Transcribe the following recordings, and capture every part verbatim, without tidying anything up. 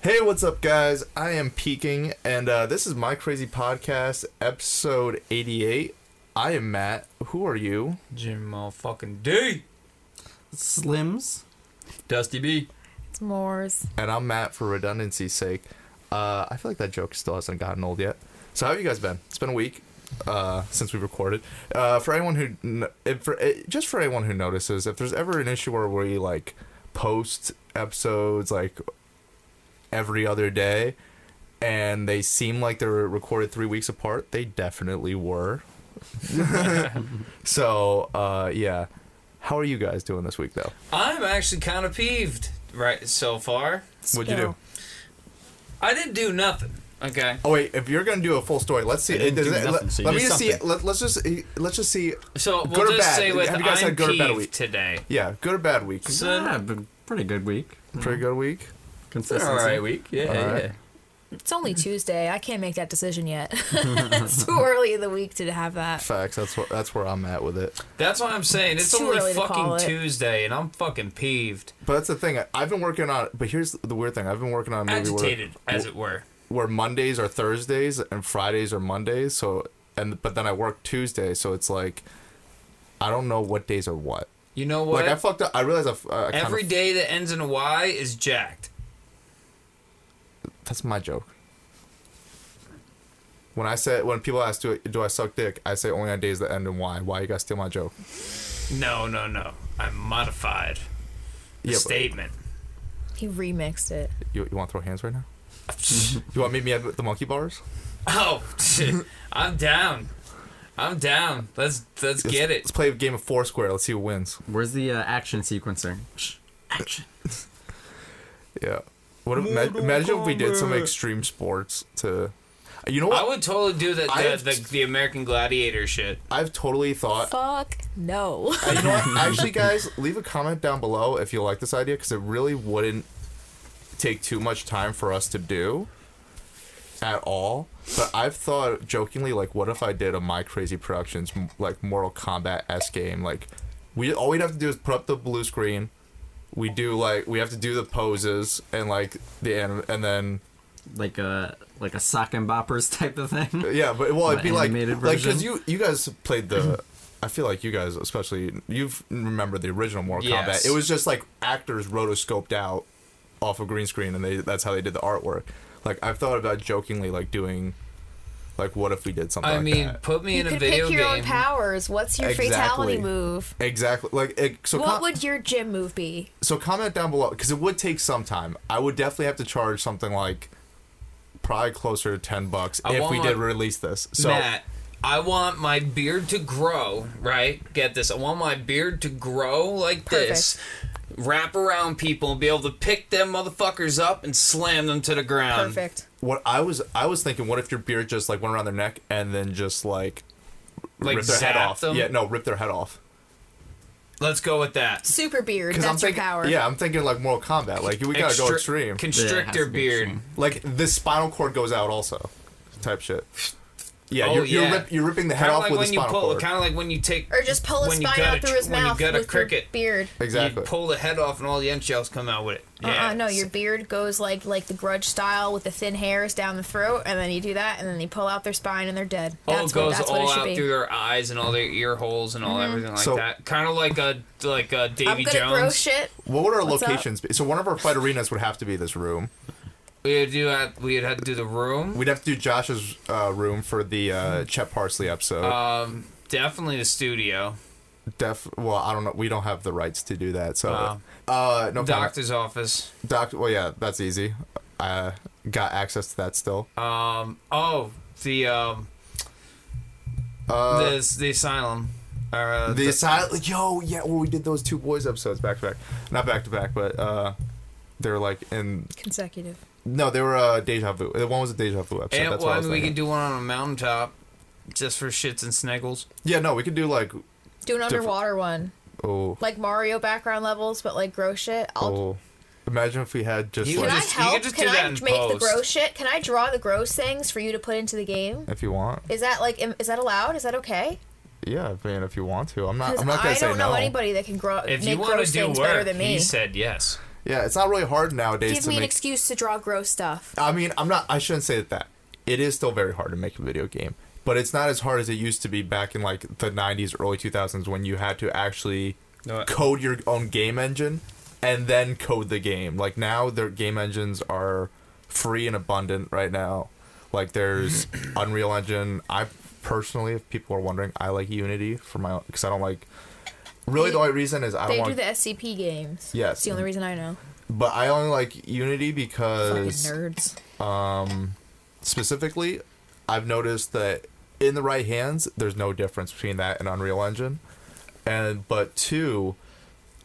Hey, what's up, guys? I am Peeking, and uh, this is My Crazy Podcast, episode eighty-eight. I am Matt. Who are you? Jim motherfucking D. Slims. Dusty B. It's Moores. And I'm Matt for redundancy's sake. Uh, I feel like that joke still hasn't gotten old yet. So how have you guys been? It's been a week uh, since we recorded. Uh, for anyone who... If for, just for anyone who notices, if there's ever an issue where we, like, post episodes, like... every other day, and they seem like they're recorded three weeks apart. They definitely were. So, uh, yeah. How are you guys doing this week, though? I'm actually kind of peeved right so far. Still. What'd you do? I didn't do nothing. Okay. Oh wait, if you're gonna do a full story, let's see. It, do it, nothing, let so let me just something. see. Let, let's just let's just see. So we'll good just or bad. Say with Have you guys I'm had good or bad week today? Yeah, good or bad week. So, yeah, been pretty good week. Pretty mm-hmm. good week. Consistency. All right, week. Yeah, right. yeah. It's only Tuesday. I can't make that decision yet. It's too early in the week to have that. Facts. That's where, that's where I'm at with it. That's what I'm saying. It's, it's only fucking Tuesday, and I'm fucking peeved. But that's the thing. I, I've been working on... But here's the weird thing. I've been working on... a movie Agitated, where, as it were. Where Mondays are Thursdays, and Fridays are Mondays, so... and but then I work Tuesday, so it's like... I don't know what days are what. You know what? Like, I fucked up. I realized I... Uh, Every kinda, day that ends in a Y is jacked. That's my joke. When I said, when people ask, do, do I suck dick? I say only on days that end in Y. Why you guys steal my joke? No, no, no. I modified the yeah, statement. He remixed it. You, you want to throw hands right now? You want to meet me at the monkey bars? Oh, shit. I'm down. I'm down. Let's let's, let's get it. Let's play a game of Foursquare. Let's see who wins. Where's the uh, action sequencer? Action. Yeah. What, imagine if we did some extreme sports to... You know what? I would totally do the, the, the, the American Gladiator shit. I've totally thought... Fuck no. You know what? Actually, guys, leave a comment down below if you like this idea, because it really wouldn't take too much time for us to do at all. But I've thought, jokingly, like, what if I did a My Crazy Productions, like, Mortal Kombat-esque game? Like, we all we'd have to do is put up the blue screen... We do like we have to do the poses and like the anim- and then like a like a sock and boppers type of thing. Yeah, but well, it'd be like version. Like because you you guys played the. I feel like you guys, especially you've remember the original Mortal yes. Kombat. It was just like actors rotoscoped out off of green screen, and they that's how they did the artwork. Like I've thought about jokingly like doing. Like, what if we did something I like mean, that? I mean, put me you in a video game. You could pick your own powers. What's your exactly. fatality move? Exactly. Like, it, so what com- would your gym move be? So comment down below, because it would take some time. I would definitely have to charge something like probably closer to ten bucks I if want, we did release this. So Matt, I want my beard to grow, right? Get this. I want my beard to grow like Perfect. this. Wrap around people and be able to pick them motherfuckers up and slam them to the ground. Perfect. What I was I was thinking, what if your beard just like went around their neck and then just like, like rip their head off? Them? Yeah, no, rip their head off. Let's go with that. Super beard. That's I'm thinking, your power. Yeah, I'm thinking like Mortal Kombat. Like we gotta Extri- go extreme. Constrict your yeah, beard. Like this spinal cord goes out also, type shit. Yeah, oh, you're you're, yeah. Rip, you're ripping the head kinda off like with when a spinal you pull, cord. Kind of like when you take... Or just pull a spine out a, through his when mouth you with a cricket, your beard. Exactly. You pull the head off and all the eggshells come out with it. Yeah. Uh-uh, no, your beard goes like like the Grudge style with the thin hairs down the throat, and then you do that, and then you pull out their spine and they're dead. That's oh, it goes what, all out be. Through their eyes and all their ear holes and all mm-hmm. everything like so, that. Kind of like a, like a Davy I'm gonna Jones. Grow shit. What would our What's locations up? be? So one of our fight arenas would have to be this room. We'd do have, we'd have to do the room. We'd have to do Josh's uh, room for the uh, Chet Parsley episode. Um, definitely the studio. Def. Well, I don't know. We don't have the rights to do that. So, wow. uh, no doctor's problem. office. Doctor. Well, yeah, that's easy. I got access to that still. Um. Oh, the um. Uh, the the asylum. Or, uh, the, the asylum. Yo, yeah. Well, we did those two boys episodes back to back. Not back to back, but uh, they were like in consecutive. No, they were uh, Deja Vu. One was a Deja Vu episode. And, That's well, what I mean, we could do one on a mountaintop just for shits and sniggles. Yeah, no, we could do like... Do an underwater diff- one. Oh. Like Mario background levels, but like gross shit. I'll... Oh. Imagine if we had just... You like... Can I help? You can, just can do that I in make post. the gross shit? Can I draw the gross things for you to put into the game? If you want. Is that like... Is that allowed? Is that okay? Yeah, I mean, if you want to. I'm not I'm not going to say no. I don't know anybody that can grow, make gross things work, better than me. If you want to do work, he said yes. Yeah, it's not really hard nowadays. Give to me make... an excuse to draw gross stuff. I mean, I'm not. I shouldn't say that. It is still very hard to make a video game, but it's not as hard as it used to be back in like the nineties, early two thousands, when you had to actually no, I... code your own game engine and then code the game. Like now, their game engines are free and abundant right now. Like there's Unreal Engine. I personally, if people are wondering, I like Unity for my own, because I don't like. Really, they, the only reason is I don't want... They do the S C P games. Yes. It's the only reason I know. But I only like Unity because... Fucking nerds. Um, specifically, I've noticed that in the right hands, there's no difference between that and Unreal Engine. And But two,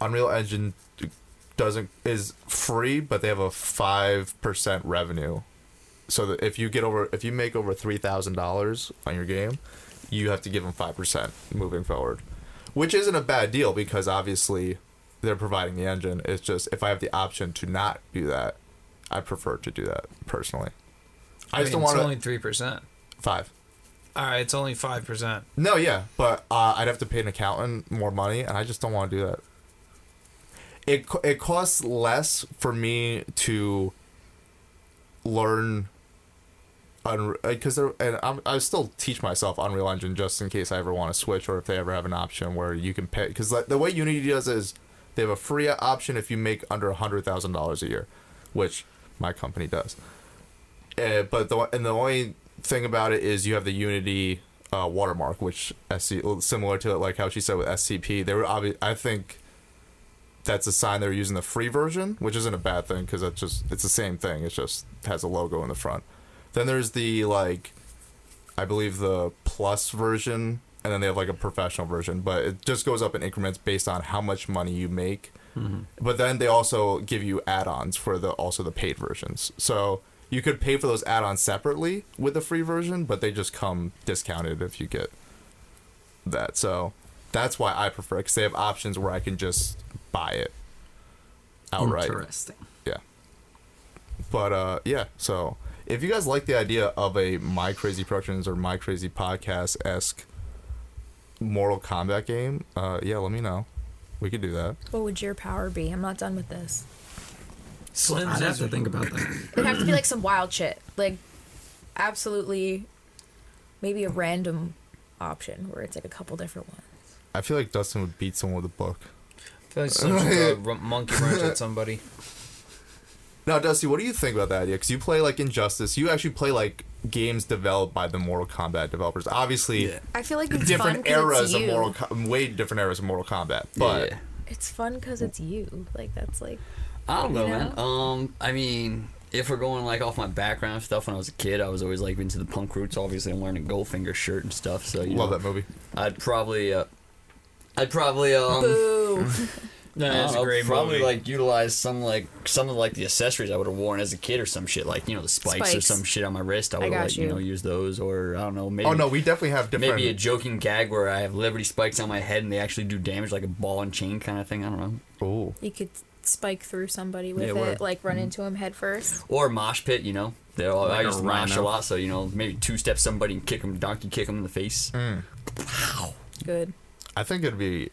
Unreal Engine doesn't is free, but they have a five percent revenue. So that if you get over, if you make over three thousand dollars on your game, you have to give them five percent moving forward. Which isn't a bad deal because obviously they're providing the engine. It's just if I have the option to not do that, I prefer to do that personally. I, I mean, just don't want to. It's only three percent. Five. All right, it's only five percent. No, yeah, but uh, I'd have to pay an accountant more money, and I just don't want to do that. It it costs less for me to learn. Because they're and I'm, I still teach myself Unreal Engine just in case I ever want to switch or if they ever have an option where you can pay. Because the way Unity does is they have a free option if you make under one hundred thousand dollars a year, which my company does. Uh, but the and the only thing about it is you have the Unity uh, watermark, which S C P, similar to like how she said with S C P. They were obvi- I think that's a sign they're using the free version, which isn't a bad thing because it's just it's the same thing. It just has a logo in the front. Then there's the, like, I believe the plus version, and then they have, like, a professional version. But it just goes up in increments based on how much money you make. Mm-hmm. But then they also give you add-ons for the also the paid versions. So you could pay for those add-ons separately with the free version, but they just come discounted if you get that. So that's why I prefer it, because they have options where I can just buy it outright. Interesting. Yeah. But, uh, yeah, so... If you guys like the idea of a My Crazy Productions or My Crazy Podcast-esque Mortal Kombat game, uh, yeah, let me know. We could do that. What would your power be? I'm not done with this. Slim, I'd have to think about that. It would have to be like some wild shit. Like, absolutely, maybe a random option where it's like a couple different ones. I feel like Dustin would beat someone with a book. I feel like Slim should uh, monkey wrench at somebody. Now, Dusty, what do you think about that idea? Because you play, like, Injustice. You actually play, like, games developed by the Mortal Kombat developers. Obviously, yeah. I feel like it's different fun eras it's of Mortal Com- way different eras of Mortal Kombat. But yeah. It's fun because it's you. Like, that's, like... I don't know, know, man. Um, I mean, if we're going, like, off my background stuff when I was a kid, I was always, like, into the punk roots. Obviously, I'm wearing a Goldfinger shirt and stuff, so, you Love know, that movie. I'd probably, uh... I'd probably, um... Boo! No, that's a great probably movie. Like utilize some like some of like the accessories I would have worn as a kid or some shit like you know the spikes, spikes. or some shit on my wrist. I would I like you. you know use those or I don't know maybe. Oh no, we definitely have different. Maybe a joking gag where I have Liberty spikes on my head and they actually do damage like a ball and chain kind of thing. I don't know. Ooh. You could spike through somebody with yeah, it, would. like run mm-hmm. into him head first. Or mosh pit, you know. They're all, like I just mosh a lot, so you know maybe two step somebody and kick them, donkey kick them in the face. Mm. Wow. Good. I think it'd be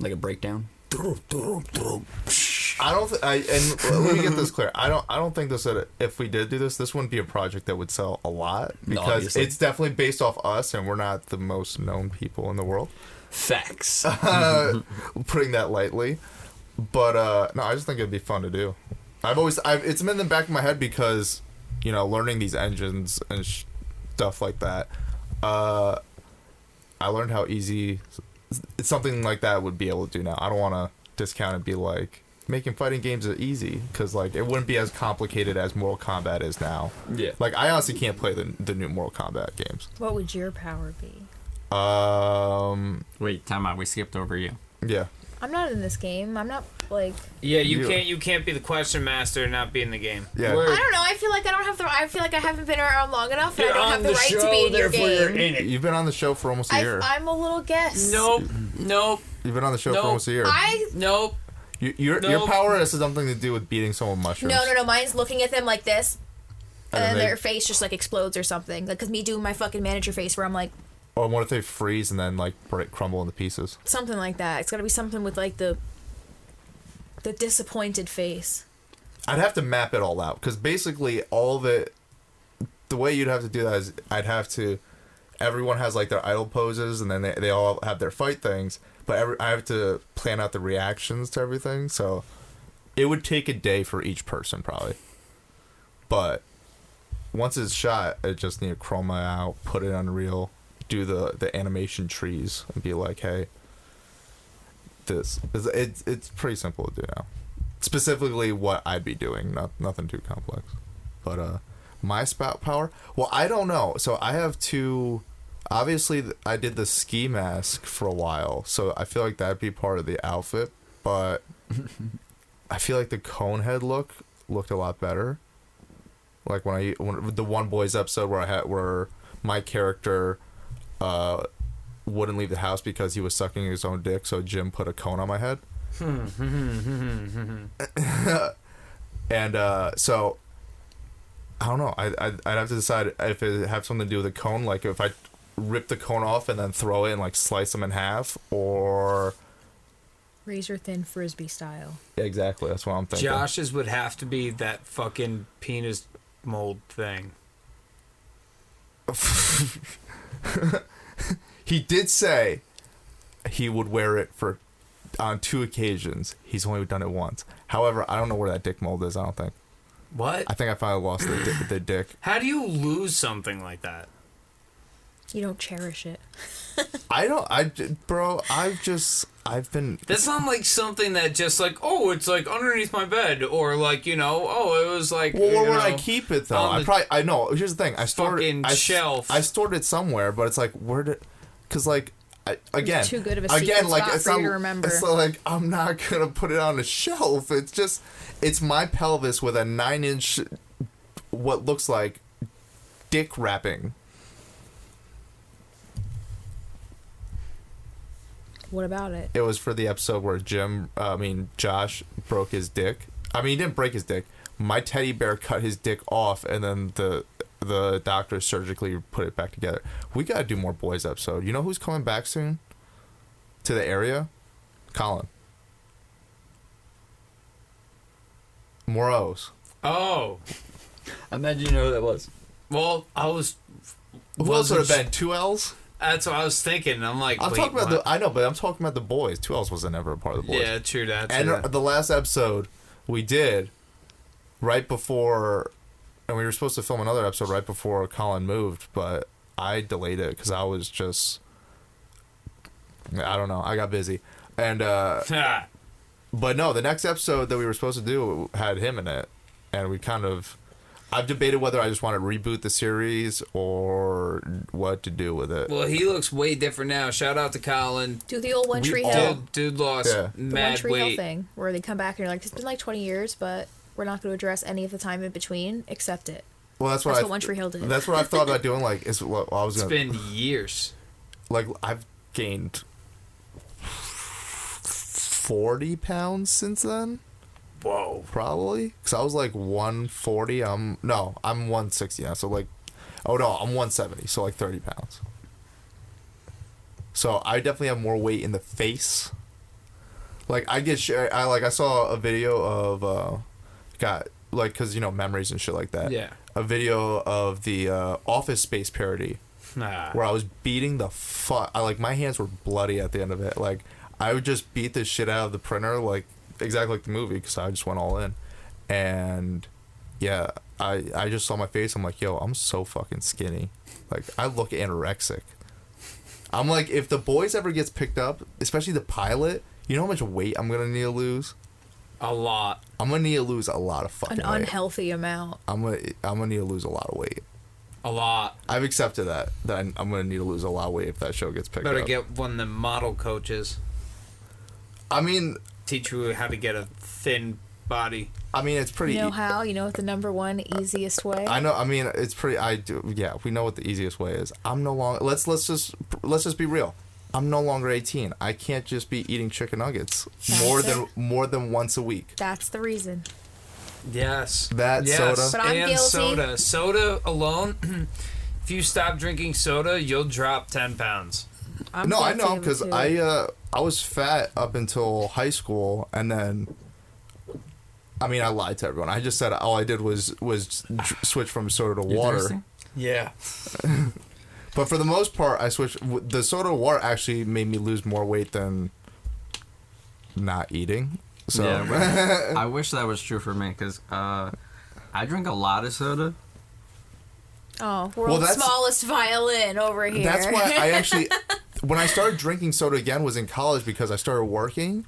like a breakdown. I don't. Th- I, and let me get this clear. I don't. I don't think this. Would, if we did do this, this wouldn't be a project that would sell a lot because Obviously. It's definitely based off us, and we're not the most known people in the world. Facts. Uh, putting that lightly, but uh, no, I just think it'd be fun to do. I've always. I've, it's been in the back of my head because you know, learning these engines and sh- stuff like that. Uh, I learned how easy. It's something like that would be able to do now. I don't want to discount and be like, making fighting games are easy, because like, it wouldn't be as complicated as Mortal Kombat is now. Yeah. Like, I honestly can't play the the new Mortal Kombat games. What would your power be? Um. Wait, time out. We skipped over you. Yeah. I'm not in this game. I'm not, like... Yeah, you, you can't You can't be the question master and not be in the game. Yeah. We're, I don't know. I feel like I don't have the... I feel like I haven't been around long enough and I don't have the, the right show, to be in your game. You're in it. You've been on the show for almost a I've, year. I'm a little guest. Nope. Nope. You've been on the show nope. for almost a year. I... Nope. You, your, nope. Your power has something to do with beating someone mushrooms. No, no, no. Mine's looking at them like this. And, and then their they, face just, like, explodes or something. Like, because me doing my fucking manager face where I'm like... Or what if they freeze and then, like, break, crumble into pieces? Something like that. It's got to be something with, like, the The disappointed face. I'd have to map it all out, because basically all the the way you'd have to do that is I'd have to. Everyone has like their idol poses, and then they, they all have their fight things. But every, I have to plan out the reactions to everything, so it would take a day for each person probably. But once it's shot, I just need to chroma out, put it on Unreal, do the, the animation trees, and be like, hey, this is it's it's pretty simple to do now. Specifically, what I'd be doing, not nothing too complex. But uh, my spout power, well, I don't know. So I have two. Obviously, I did the ski mask for a while, so I feel like that'd be part of the outfit. But I feel like the cone head look looked a lot better. Like when I when the One Boys episode where I had where my character uh, wouldn't leave the house because he was sucking his own dick, so Jim put a cone on my head. And uh, so I don't know. I I'd, I'd have to decide if it have something to do with a cone, like if I rip the cone off and then throw it and like slice them in half, or razor thin frisbee style. Yeah, exactly. That's what I'm thinking. Josh's would have to be that fucking penis mold thing. He did say he would wear it for on two occasions. He's only done it once. However, I don't know where that dick mold is. I don't think. What? I think I finally lost the dick. The dick. How do you lose something like that? You don't cherish it. I don't. I, bro, I've just. I've been. That's not like something that just like, oh, it's like underneath my bed, or like, you know, oh, it was like. Well, where would I keep it though? I probably. I know. Here's the thing. I stored it. I shelf. I stored it somewhere, but it's like where did? Because like, I, again, too good of a again, like it's not. It's like I'm not gonna put it on a shelf. It's just, it's my pelvis with a nine inch, what looks like, dick wrapping. What about it? It was for the episode where Jim, uh, I mean, Josh broke his dick. I mean, he didn't break his dick. My teddy bear cut his dick off, and then the the doctor surgically put it back together. We got to do more boys episode. You know who's coming back soon to the area? Colin. Moreau's. Oh. And then you know who that was. Well, I was... Who else would have been? Two L's? That's what I was thinking. I'm like, I'm talking about what? the. I know, but I'm talking about the boys. Who else wasn't ever a part of the boys? Yeah, true that. True and that. The last episode we did, right before, and we were supposed to film another episode right before Colin moved, but I delayed it because I was just, I don't know, I got busy, and. Uh, but no, the next episode that we were supposed to do had him in it, and we kind of. I've debated whether I just want to reboot the series or what to do with it. Well, he looks way different now. Shout out to Colin. Do the old One Tree Hill. Dude, dude lost yeah. mad the One Tree weight. Hill thing, where they come back and you're like, it's been like twenty years, but we're not going to address any of the time in between except it. Well, that's what, that's I, what One Tree Hill did. That's what I thought about doing. Like, it's what I was going to. It's gonna, been years. Like, I've gained forty pounds since then. Whoa. Probably. Because I was like one forty. Um, no, I'm one sixty now. So like, oh no, I'm one seventy. So like thirty pounds. So I definitely have more weight in the face. Like I get, sh- I like, I saw a video of, uh, got like, cause you know, memories and shit like that. Yeah. A video of the uh, Office Space parody. Nah. Where I was beating the fuck. I like, my hands were bloody at the end of it. Like I would just beat the shit out of the printer. Like, exactly like the movie, because I just went all in, and yeah, I I just saw my face. I'm like, yo, I'm so fucking skinny. Like I look anorexic. I'm like, if The Boys ever gets picked up, especially the pilot, you know how much weight I'm gonna need to lose? A lot. I'm gonna need to lose a lot of fucking. An unhealthy weight. Amount. I'm gonna I'm gonna need to lose a lot of weight. A lot. I've accepted that that I'm gonna need to lose a lot of weight if that show gets picked Better up. Better get one of the model coaches. I mean. Teach you how to get a thin body. I mean, it's pretty. You know e- how? You know what the number one easiest way? I know. I mean, it's pretty. I do. Yeah, we know what the easiest way is. I'm no longer. Let's let's just let's just be real. I'm no longer eighteen. I can't just be eating chicken nuggets That's more it. than more than once a week. That's the reason. Yes. That yes. soda but I'm and guilty. soda. Soda alone. If you stop drinking soda, you'll drop ten pounds. I'm no, I know because I uh, I was fat up until high school, and then I mean, I lied to everyone. I just said all I did was was switch from soda to water. Yeah. But for the most part, I switched. The soda to water actually made me lose more weight than not eating. So yeah, I wish that was true for me because uh, I drink a lot of soda. Oh, world's well, smallest violin over here. That's why I actually, when I started drinking soda again, was in college because I started working.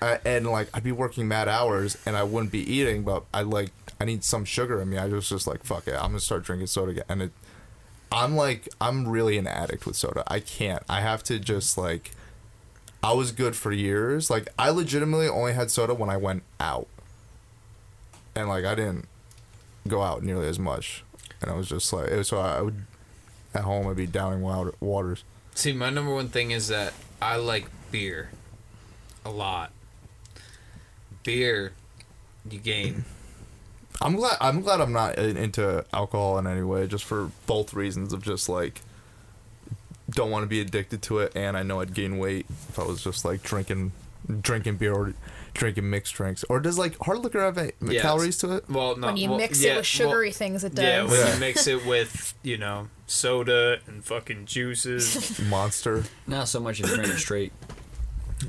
Uh, and like I'd be working mad hours and I wouldn't be eating, but I like I need some sugar in me. I was just like, fuck it, I'm gonna start drinking soda again. And it, I'm like I'm really an addict with soda. I can't. I have to just like I was good for years. Like I legitimately only had soda when I went out, and like I didn't go out nearly as much. And I was just like, it was, so I would at home I'd be downing water, waters. See, my number one thing is that I like beer. A lot. Beer, you gain. I'm glad. I'm glad I'm not into alcohol in any way, just for both reasons of just like don't want to be addicted to it, and I know I'd gain weight if I was just like drinking, drinking beer or drinking mixed drinks. Or does like hard liquor have any yeah, calories to it? Well, no. When you well, mix yeah, it with sugary well, things, it does. Yeah, when yeah. you mix it with you know soda and fucking juices, Monster. Not so much as drinking straight.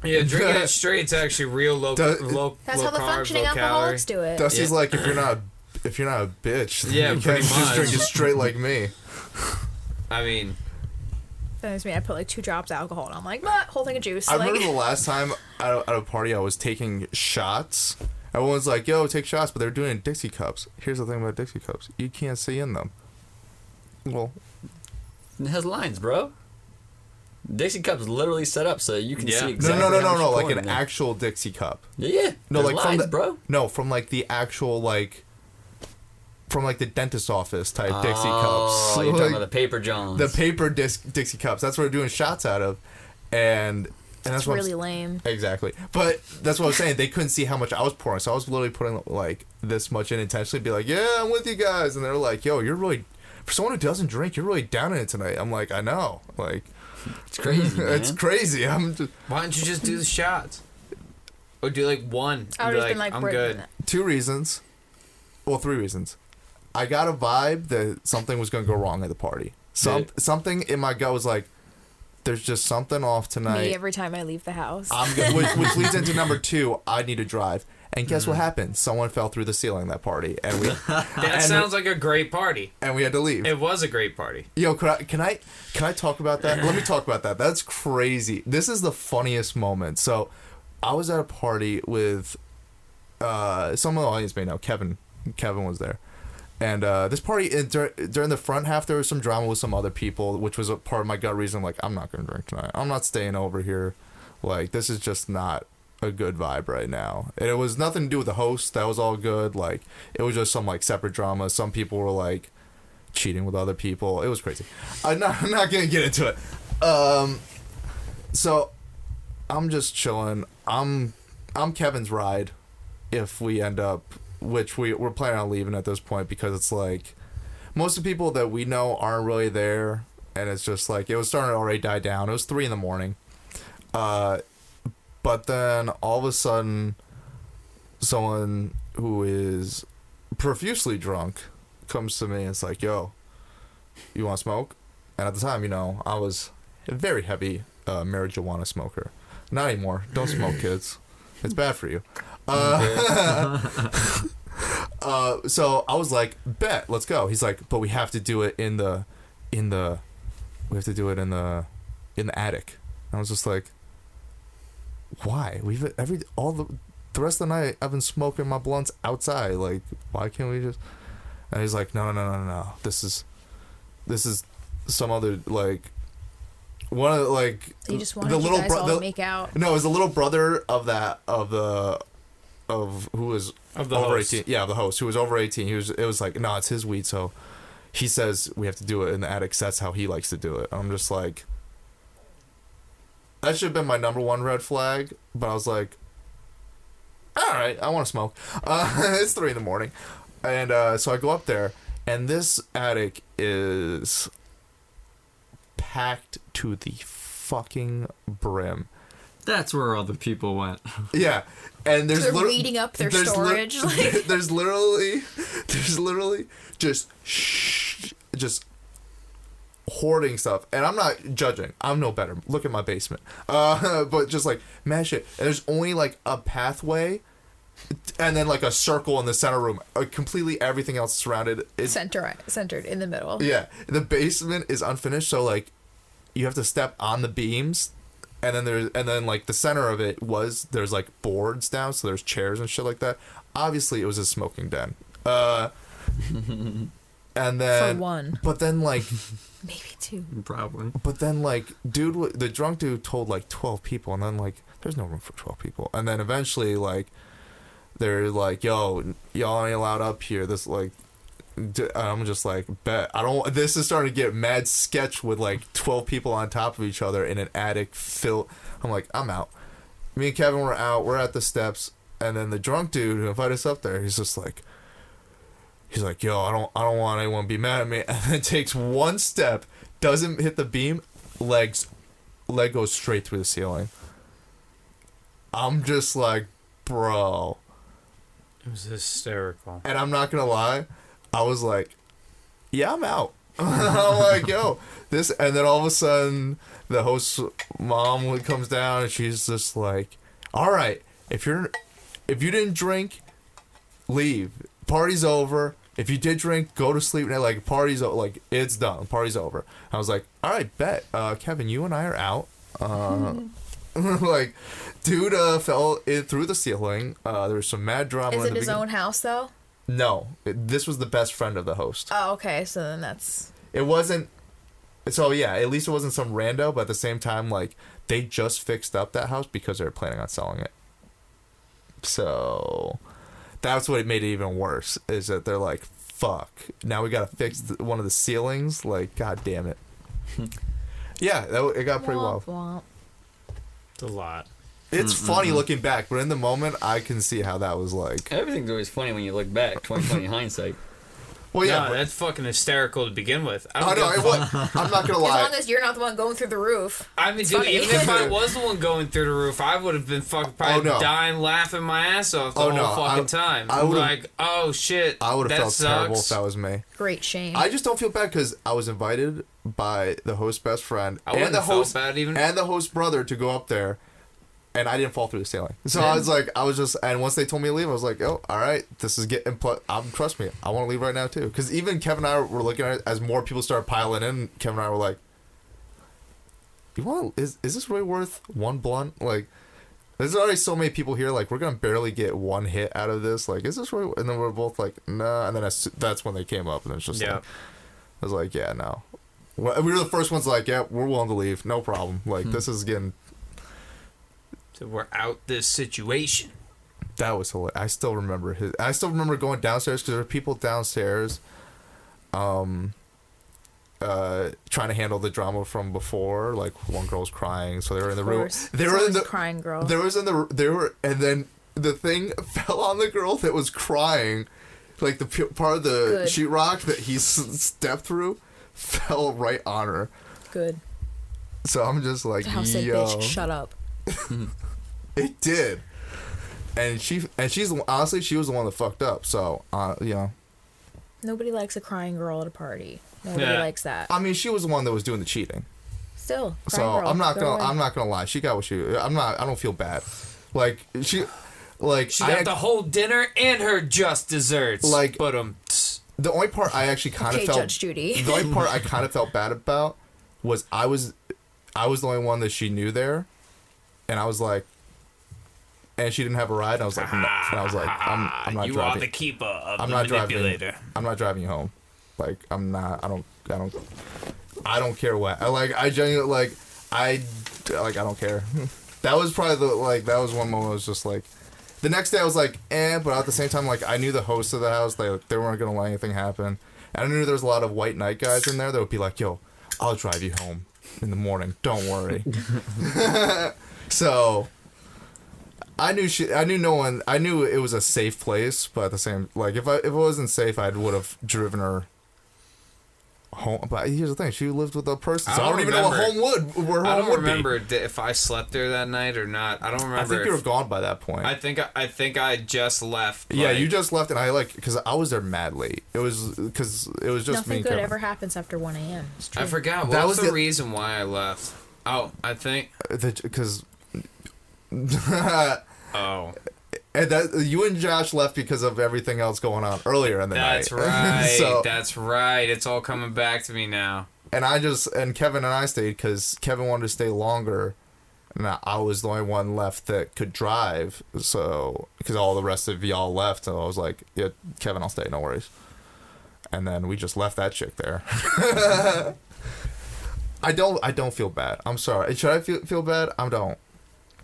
Yeah, drinking it straight is actually real low, Do, low, that's low how the carb, functioning alcoholics do it. Dusty's yeah. like, if you're not, if you're not a bitch, then yeah, you can't just drink it straight like me. I mean, that was me. I put like two drops of alcohol, and I'm like, what? Whole thing of juice. I like, remember the last time at a, at a party, I was taking shots. Everyone's like, "Yo, take shots," but they're doing it in Dixie cups. Here's the thing about Dixie cups: you can't see in them. Well, it has lines, bro. Dixie cup's literally set up so you can yeah. see exactly. No, no, no, no, no. Like an there. actual Dixie cup. Yeah, yeah. No, there's like lines, from the bro. No, from like the actual like, from like the dentist office type oh, Dixie cups. Oh, so you're like, talking about the paper Johns. The paper disc, Dixie cups. That's what we're doing shots out of, and and that's, that's what really I'm, lame. Exactly, but that's what I was saying. They couldn't see how much I was pouring, so I was literally putting like this much in intentionally. Be like, yeah, I'm with you guys, and they're like, yo, you're really for someone who doesn't drink, you're really down in it tonight. I'm like, I know, like. It's crazy, man. It's crazy. I'm just, why don't you just do the shots? Or do like one. I've like, been like, I'm good. Two reasons. Well, three reasons. I got a vibe that something was going to go wrong at the party. Some, something in my gut was like, there's just something off tonight. Me every time I leave the house. I'm good, which, which leads into number two, I need to drive. And guess mm. what happened? Someone fell through the ceiling that party, and we. that and sounds like a great party. And we had to leave. It was a great party. Yo, could I, can I can I talk about that? Let me talk about that. That's crazy. This is the funniest moment. So, I was at a party with, uh, some of the audience may know Kevin. Kevin was there, and uh, this party dur- during the front half there was some drama with some other people, which was a part of my gut reason. Like, I'm not gonna drink tonight. I'm not staying over here. Like, this is just not a good vibe right now. And it was nothing to do with the host. That was all good. Like, it was just some like separate drama. Some people were like cheating with other people. It was crazy. I'm not, I'm not gonna get into it. Um, so I'm just chilling. I'm I'm Kevin's ride. If we end up, which we we're planning on leaving at this point because it's like most of the people that we know aren't really there, and it's just like it was starting to already die down. It was three in the morning. Uh. But then, all of a sudden, someone who is profusely drunk comes to me and is like, yo, you want to smoke? And at the time, you know, I was a very heavy uh, marijuana smoker. Not anymore. Don't smoke, kids. It's bad for you. Uh, uh, so, I was like, bet, let's go. He's like, but we have to do it in the, in the, we have to do it in the, in the attic. And I was just like, why? We've every all the the rest of the night I've been smoking my blunts outside. Like, why can't we just? And he's like, no, no, no, no, no. This is, this is some other like, one of the, like you just want the you little guys bro- all the, make out. No, it was the little brother of that of the, of who was of the over host. eighteen. Yeah, the host who was over eighteen. He was. It was like, no, it's his weed. So he says we have to do it in the attic. That's how he likes to do it. I'm just like. That should have been my number one red flag, but I was like, all right, I want to smoke. Uh, it's three in the morning. And uh, so I go up there, and this attic is packed to the fucking brim. That's where all the people went. Yeah. And there's they're liter- eating up their there's storage. Li- like. There's literally, there's literally just shh, just hoarding stuff. And I'm not judging. I'm no better. Look at my basement. Uh, but just like mad shit. And there's only like a pathway, and then like a circle in the center room. Uh, completely everything else surrounded. Is, Center centered in the middle. Yeah, the basement is unfinished. So like, you have to step on the beams. And then there's, and then like the center of it was, there's like boards down, so there's chairs and shit like that. Obviously, it was a smoking den. Uh, and then for one, but then like maybe two, probably. But then like dude, the drunk dude told like twelve people, and then like there's no room for twelve people. And then eventually like they're like, yo, y'all ain't allowed up here. This like. I'm just like, bet I don't. This is starting to get mad sketch with like twelve people on top of each other in an attic. Fill. I'm like, I'm out. Me and Kevin were out. We're at the steps, and then the drunk dude who invited us up there, he's just like, he's like, yo, I don't, I don't want anyone to be mad at me. And then takes one step, doesn't hit the beam, legs, leg goes straight through the ceiling. I'm just like, bro. It was hysterical. And I'm not gonna lie. I was like, yeah, I'm out. I'm like, yo, this. And then all of a sudden, the host's mom comes down, and she's just like, all right, if you're, if you didn't drink, leave. Party's over. If you did drink, go to sleep. And like, party's over. Like, it's done. Party's over. I was like, all right, bet. Uh, Kevin, you and I are out. Uh, like, dude uh, fell in through the ceiling. Uh, there was some mad drama. Is it in the his beginning. Own house, though? No, this was the best friend of the host. Oh, okay, so then that's... It wasn't... So, yeah, at least it wasn't some rando, but at the same time, like, they just fixed up that house because they were planning on selling it. So, that's what made it even worse, is that they're like, fuck, now we gotta fix the, one of the ceilings? Like, god damn it. Yeah, that, it got pretty womp, wild. Womp. It's a lot. It's mm-hmm. funny looking back, but in the moment, I can see how that was like. Everything's always funny when you look back, twenty twenty hindsight. Well, yeah, no, that's fucking hysterical to begin with. I don't oh, no, what, I'm not gonna lie. As long as you're not the one going through the roof. I mean, dude, even if I was the one going through the roof, I would have been fucking probably oh, no. dying, laughing my ass off the oh, whole no. fucking I, time. I would like, oh shit, I would have felt sucks. Terrible if that was me. Great shame. I just don't feel bad because I was invited by the host's best friend I and the host bad even. and the host's brother to go up there. And I didn't fall through the ceiling. So yeah. I was like, I was just, and once they told me to leave, I was like, oh, all right, this is getting, pl- I'm, trust me, I want to leave right now too. Because even Kevin and I were looking at it as more people started piling in, Kevin and I were like, you want, is is this really worth one blunt? Like, there's already so many people here, like, we're going to barely get one hit out of this. Like, is this really, and then we're both like, nah. And then I, that's when they came up, and it's just yeah. like, I was like, yeah, no. We were the first ones like, yeah, we're willing to leave, no problem. Like, hmm. this is getting... We're out this situation. That was hilarious. I still remember his. I still remember going downstairs because there were people downstairs, um, uh, trying to handle the drama from before. Like one girl was crying, so they were in the room. They were in the crying girl. There was in the they were, and then the thing fell on the girl that was crying, like the p- part of the sheetrock that he s- stepped through, fell right on her. Good. So I'm just like, yo, bitch, shut up. It did, and she and she's honestly she was the one that fucked up. So uh, you know, nobody likes a crying girl at a party. Nobody yeah. likes that. I mean, she was the one that was doing the cheating. Still, so girl, I'm not go gonna away. I'm not gonna lie. She got what she. I'm not. I don't feel bad. Like she, like she got I, the whole dinner and her just desserts. Like, but um, the only part I actually kind of okay, felt Judge Judy. The only part I kind of felt bad about was I was, I was the only one that she knew there. And I was like, and she didn't have a ride. And I was like, no. And I was like, I'm, I'm not you driving. You are the keeper of I'm the not manipulator. Driving, I'm not driving you home. Like, I'm not. I don't. I don't. I don't care what. I, like, I genuinely like. I like. I don't care. That was probably the like. That was one moment. I was just like, the next day I was like, eh. But at the same time, like, I knew the host of the house. They like, they weren't gonna let anything happen. And I knew there was a lot of white knight guys in there that would be like, yo, I'll drive you home in the morning. Don't worry. So, I knew she. I knew no one. I knew it was a safe place, but at the same, like if I if it wasn't safe, I would have driven her home. But here's the thing: she lived with a person. So I, don't I don't even remember. know what home would. Where home I don't would remember be. if I slept there that night or not. I don't remember. I think if, you were gone by that point. I think I think I just left. Like, yeah, you just left, and I like because I was there mad late. It was because it was just nothing me. Nothing good ever happens after one a.m. I forgot what that was the, the reason why I left. Oh, I think because. oh. And that you and Josh left because of everything else going on earlier in the that's night. That's right. so, that's right. It's all coming back to me now. And I just and Kevin and I stayed because Kevin wanted to stay longer, and I was the only one left that could drive. So because all the rest of y'all left, so I was like, "Yeah, Kevin, I'll stay. No worries." And then we just left that chick there. I don't. I don't feel bad. I'm sorry. Should I feel feel bad? I don't.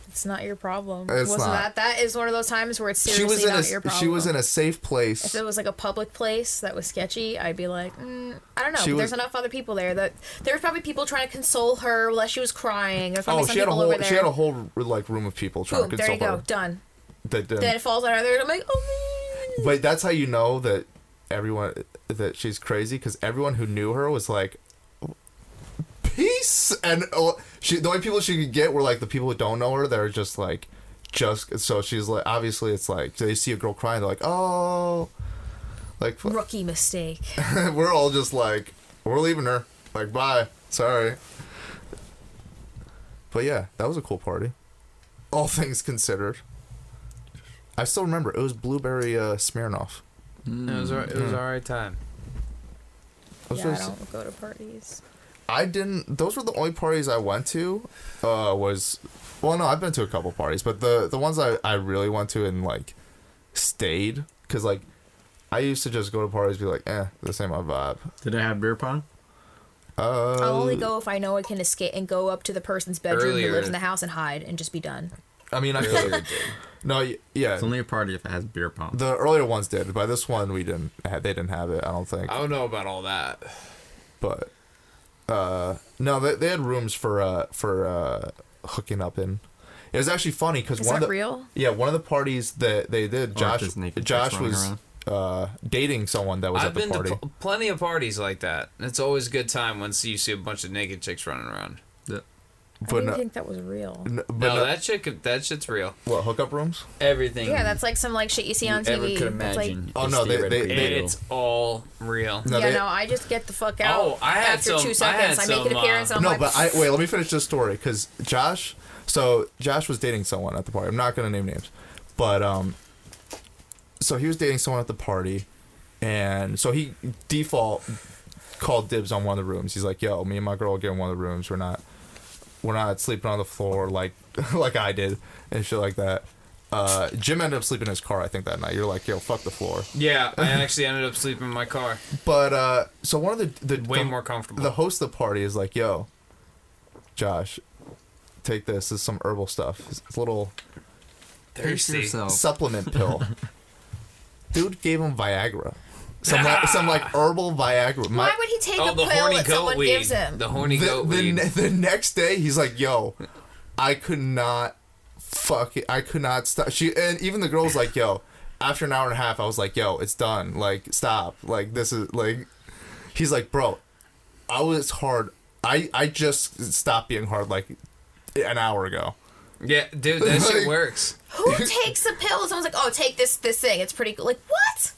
It's not your problem. It's Wasn't not. that that is one of those times where it's seriously not a, your problem. She was in a safe place. If it was like a public place that was sketchy, I'd be like, mm, I don't know. But was, there's enough other people there that there was probably people trying to console her while she was crying. There was oh, she had a whole she had a whole like room of people trying Boom, to console her. There you go, her. done. That, then it falls on her. And I'm like, oh man. But that's how you know that everyone that she's crazy because everyone who knew her was like. Peace and oh, she the only people she could get were like the people who don't know her. They're just like, just so she's like obviously it's like they see a girl crying. They're like, oh, like rookie mistake. We're all just like we're leaving her. Like bye, sorry. But yeah, that was a cool party. All things considered, I still remember it was blueberry uh, Smirnoff. Mm. It was it was mm. alright time. Yeah, I, I don't s- go to parties. I didn't... Those were the only parties I went to, uh, was... Well, no, I've been to a couple parties, but the, the ones I, I really went to and, like, stayed, because, like, I used to just go to parties and be like, eh, this ain't my vibe. Did I have beer pong? Uh, I'll only go if I know I can escape and go up to the person's bedroom earlier. who lives in the house and hide and just be done. I mean, I feel like it did. No, yeah. It's only a party if it has beer pong. The earlier ones did, but this one, we didn't... They didn't have it, I don't think. I don't know about all that. But... Uh, no, they they had rooms for uh for uh hooking up in. It was actually funny because one that of the real? yeah one of the parties that they did Josh Josh was uh dating someone that was I've at the party. I've been to plenty of parties like that. It's always a good time once you see a bunch of naked chicks running around. Yeah. But I didn't no, think that was real. No, but no, no, that shit that shit's real. What hookup rooms? Everything. Yeah, that's like some like shit you see on you T V. Ever could imagine. Like, oh no, they, they, they, they it's all real. No, yeah, they, no, I just get the fuck out. Oh, I had after some, two seconds, I, I make some, an appearance. Uh, no, like, but I wait. Let me finish this story because Josh. So Josh was dating someone at the party. I'm not gonna name names, but um. So he was dating someone at the party, and so he default called dibs on one of the rooms. He's like, "Yo, me and my girl will get in one of the rooms. We're not." We're not sleeping on the floor like like I did and shit like that. Uh, Jim ended up sleeping in his car, I think, that night. You're like, yo, fuck the floor. Yeah, I actually ended up sleeping in my car. But, uh, so one of the... the Way the, more comfortable. The host of the party is like, yo, Josh, take this. This is some herbal stuff. It's a little... Thirsty. Supplement pill. Dude gave him Viagra. Some, ah! like, some like herbal Viagra. My, Why would he take oh, a pill that someone weed. gives him? The horny the, goat the, weed. Ne- the next day, he's like, yo, I could not fuck it. I could not stop. She And even the girl was like, yo, after an hour and a half, I was like, yo, it's done. Like, stop. Like, this is, like, he's like, bro, I was hard. I, I just stopped being hard, like, an hour ago. Yeah, dude, that like, shit works. Who takes a pill? Someone's like, oh, take this, this thing. It's pretty cool. Like, what?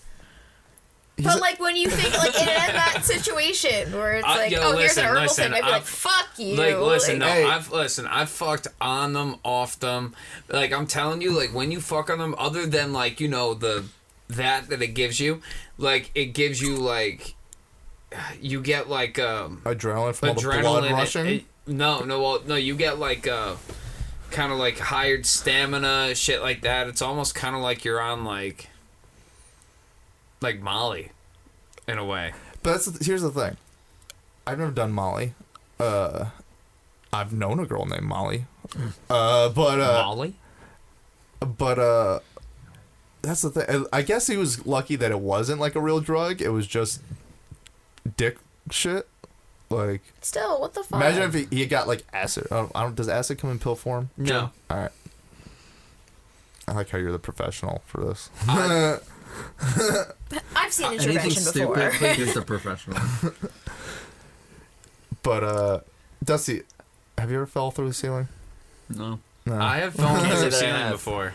But, He's like, when you think, like, in that situation where it's like, uh, yo, oh, listen, here's an herbal listen, thing, I'd be I've, like, fuck you. Like, listen, like, no, hey. I've, listen, I've fucked on them, off them. Like, I'm telling you, like, when you fuck on them, other than, like, you know, the, that that it gives you, like, it gives you, like, you get, like, um... Adrenaline from adrenaline all the blood rushing? It, it, no, no, well, no, you get, like, uh, kind of, like, higher stamina, shit like that. It's almost kind of like you're on, like... Like Molly, in a way. But that's the, here's the thing. I've never done Molly. Uh, I've known a girl named Molly. Uh, but uh, Molly. But uh, that's the thing. I guess he was lucky that it wasn't like a real drug. It was just dick shit. Like still, what the fuck? Imagine if he, he got like acid. I don't, I don't. Does acid come in pill form? No. All right. I like how you're the professional for this. I- I've seen intervention uh, anything before. Anything stupid, like, is the professional. But uh, Dusty, have you ever fell through the ceiling? No. No. I have fallen through the ceiling before.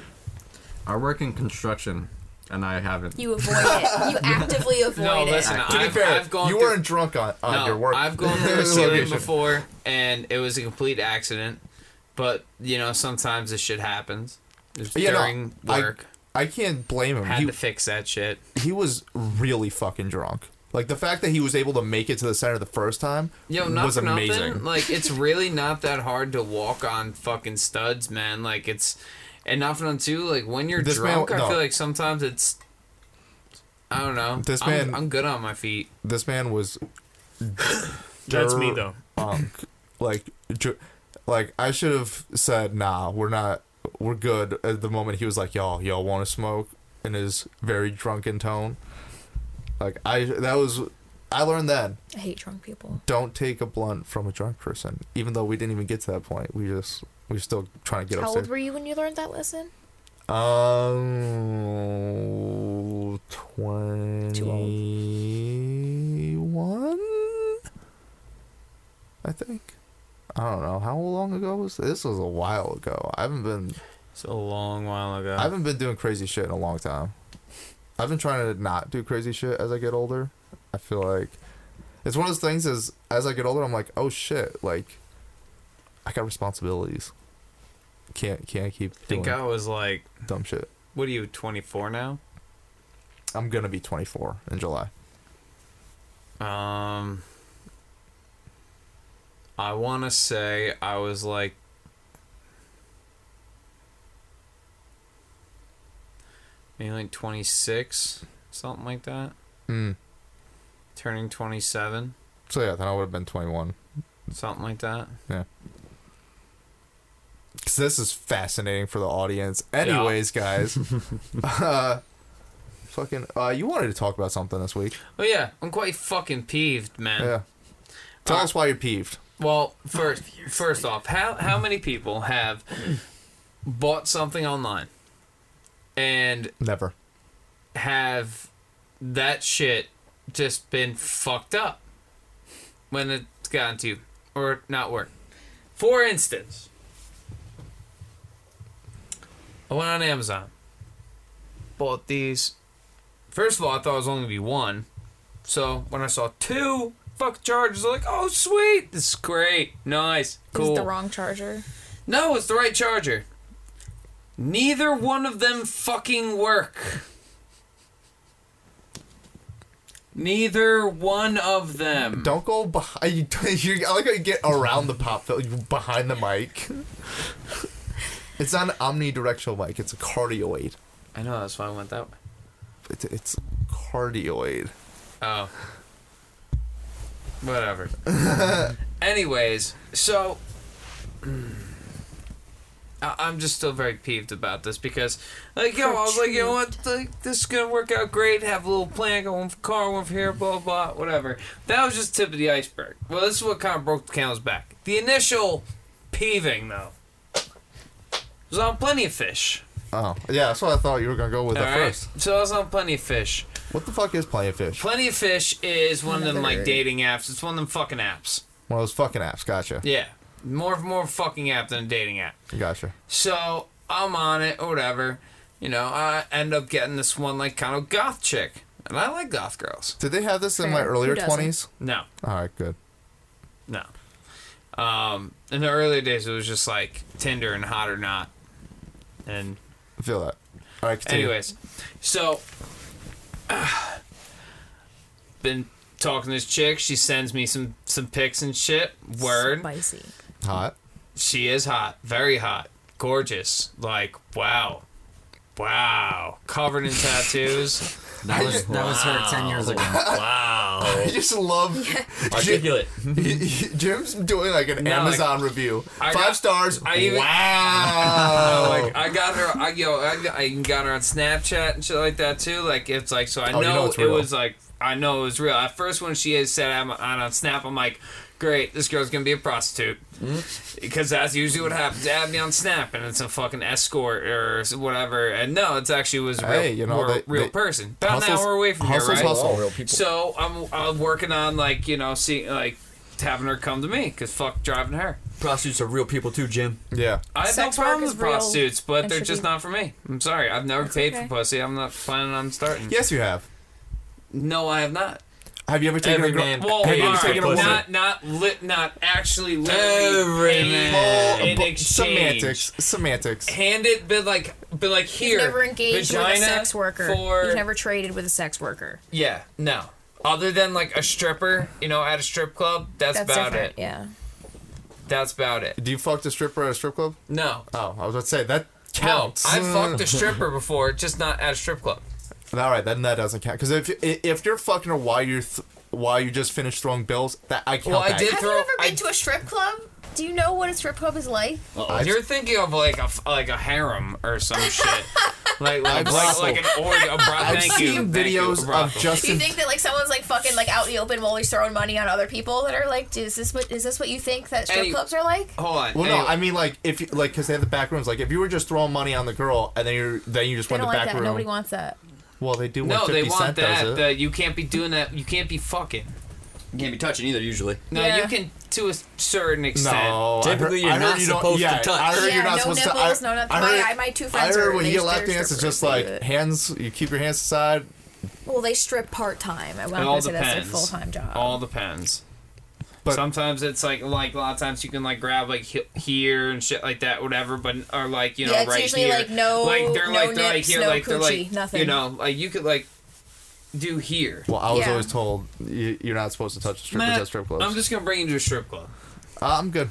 I work in construction. And I haven't. You avoid it. You actively avoid no, listen, it. No, listen. To be fair, I've gone you through, weren't drunk on, on no, your work. I've gone through a ceiling before, and it was a complete accident. But you know, sometimes this shit happens yeah, during no, work. I, I can't blame him. Had he, to fix that shit. He was really fucking drunk. Like the fact that he was able to make it to the center the first time Yo, not was amazing. Nothing. Like it's really not that hard to walk on fucking studs, man. Like it's. And not for them too, like when you're this drunk, man, no. I feel like sometimes it's, I don't know. This man, I'm, I'm good on my feet. This man was. That's me though. Like, like I should have said, nah, we're not, we're good. At the moment he was like, y'all, y'all want to smoke? In his very drunken tone. Like I, that was, I learned that. I hate drunk people. Don't take a blunt from a drunk person, even though we didn't even get to that point. We just. We're still trying to get How upstairs. How old were you when you learned that lesson? Um, twenty-one? I think. I don't know. How long ago was this? This was a while ago. I haven't been... It's a long while ago. I haven't been doing crazy shit in a long time. I've been trying to not do crazy shit as I get older. I feel like... It's one of those things is, as I get older, I'm like, oh shit, like... I got responsibilities. Can't can't keep. I think I was like dumb shit. What are you, twenty-four now? I'm gonna be twenty-four in July. Um, I want to say I was like maybe like twenty-six, something like that. Mm. Turning twenty-seven. So yeah, then I would have been twenty-one. Something like that. Yeah. Because this is fascinating for the audience. Anyways, yeah. guys. uh, fucking, uh, you wanted to talk about something this week. Oh, yeah. I'm quite fucking peeved, man. Yeah. Tell uh, us why you're peeved. Well, first first off, how, how many people have bought something online and... Never. ...have that shit just been fucked up when it's gotten to you or not worked? For instance... I went on Amazon, bought these. First of all, I thought it was only going to be one. So when I saw two fuck chargers, I was like, oh, sweet. This is great. Nice. Cool. Is it the wrong charger? No, it's the right charger. Neither one of them fucking work. Neither one of them. Don't go behind. I like how you get around the pop filter, behind the mic. It's not an omnidirectional mic. It's a cardioid. I know. That's why I went that way. It's, it's cardioid. Oh. Whatever. Anyways, so... I, I'm just still very peeved about this because... Like, yo, I was like, you know what? Like, this is going to work out great. Have a little plan. Go one for car, one for here, blah, blah, whatever. That was just the tip of the iceberg. Well, this is what kind of broke the camel's back. The initial peeving, though. I was on Plenty of Fish. Oh, yeah, that's what I thought you were going to go with at right. first. So I was on Plenty of Fish. What the fuck is Plenty of Fish? Plenty of Fish is one of them, like, dating apps. It's one of them fucking apps. One of those fucking apps, gotcha. Yeah. More more fucking app than a dating app. Gotcha. So I'm on it, or whatever. You know, I end up getting this one, like, kind of goth chick. And I like goth girls. Did they have this in my like, earlier twenties? No. All right, good. No. Um, in the earlier days, it was just, like, Tinder and Hot or Not. And I feel that. All right, continue. Anyways, so uh, been talking to this chick. She sends me some some pics and shit. Word. Spicy. Hot. She is hot. Very hot. Gorgeous. Like wow, wow. Covered in tattoos. That was that was her ten years ago. Wow. I just love articulate. Jim's doing like an no, Amazon like, review. I Five got, stars. I even, wow. Like, I got her. I yo. I, I got her on Snapchat and shit like that too. Like it's like so. I oh, know, you know it's it real. was like I know it was real. At first when she had said I'm on, on Snap, I'm like, great. This girl's gonna be a prostitute mm-hmm. because that's usually what happens. Add me on Snap and it's a fucking escort or whatever. And no, it's actually was a real, hey, you know, real, they, real they, person. About hustles, an hour away from here, right? Hustles, hustle. So I'm I'm working on like you know see like having her come to me, because fuck driving her. Prostitutes are real people too, Jim. Yeah. I have no problem with prostitutes, but they're just not for me. I'm sorry. I've never paid for pussy. I'm not planning on starting. Yes, you have. No, I have not. Have you ever taken every a girl? Man, well, have you ever taken right, a not not lit, not actually literally. Every man. In exchange. Semantics, semantics. Hand it, but like, but like here. You've never engaged vagina with a sex worker. For... You've never traded with a sex worker. Yeah, no. Other than like a stripper, you know, at a strip club, that's, that's about different. It. Yeah. That's about it. Do you fuck the stripper at a strip club? No. Oh, I was about to say that counts. No, I fucked a stripper before, just not at a strip club. All right, then that doesn't count. Because if if you're fucking her while you're th- while you just finished throwing bills, that I can't. Well, I did have throw, you ever been I, to a strip club? Do you know what a strip club is like? Uh-oh. You're thinking of like a like a harem or some shit, like like like, like an orgy. Bro- I've thank seen you, videos you, of Justin. You think that like someone's like fucking like out in the open while he's throwing money on other people that are like, is this what is this what you think that strip hey, clubs are like? Hold on. Well, hey, no, I mean like if you, like because they have the back rooms. Like if you were just throwing money on the girl and then you then you just went to the back that. room. Nobody wants that. Well, they do want no, fifty they want cent, that. The, you can't be doing that. You can't be fucking. You can't be touching either, usually. No, yeah. You can to a certain extent. No, typically you're not supposed to touch. I heard you're not supposed to. I heard my two friends I heard when you lap dance, it's just like it. hands. You keep your hands aside. Well, they strip part time. I want to say that's their full time job. All depends. But sometimes it's like like a lot of times you can like grab like he- here and shit like that, whatever. But or like you know yeah, it's right usually here, like no, like they're no like nips, they're like here, no like they're coochie, like nothing. You know, like you could like do here. Well, I was yeah. always told you're not supposed to touch the strippers at strip clubs. I'm just gonna bring you to a strip club. Uh, I'm good.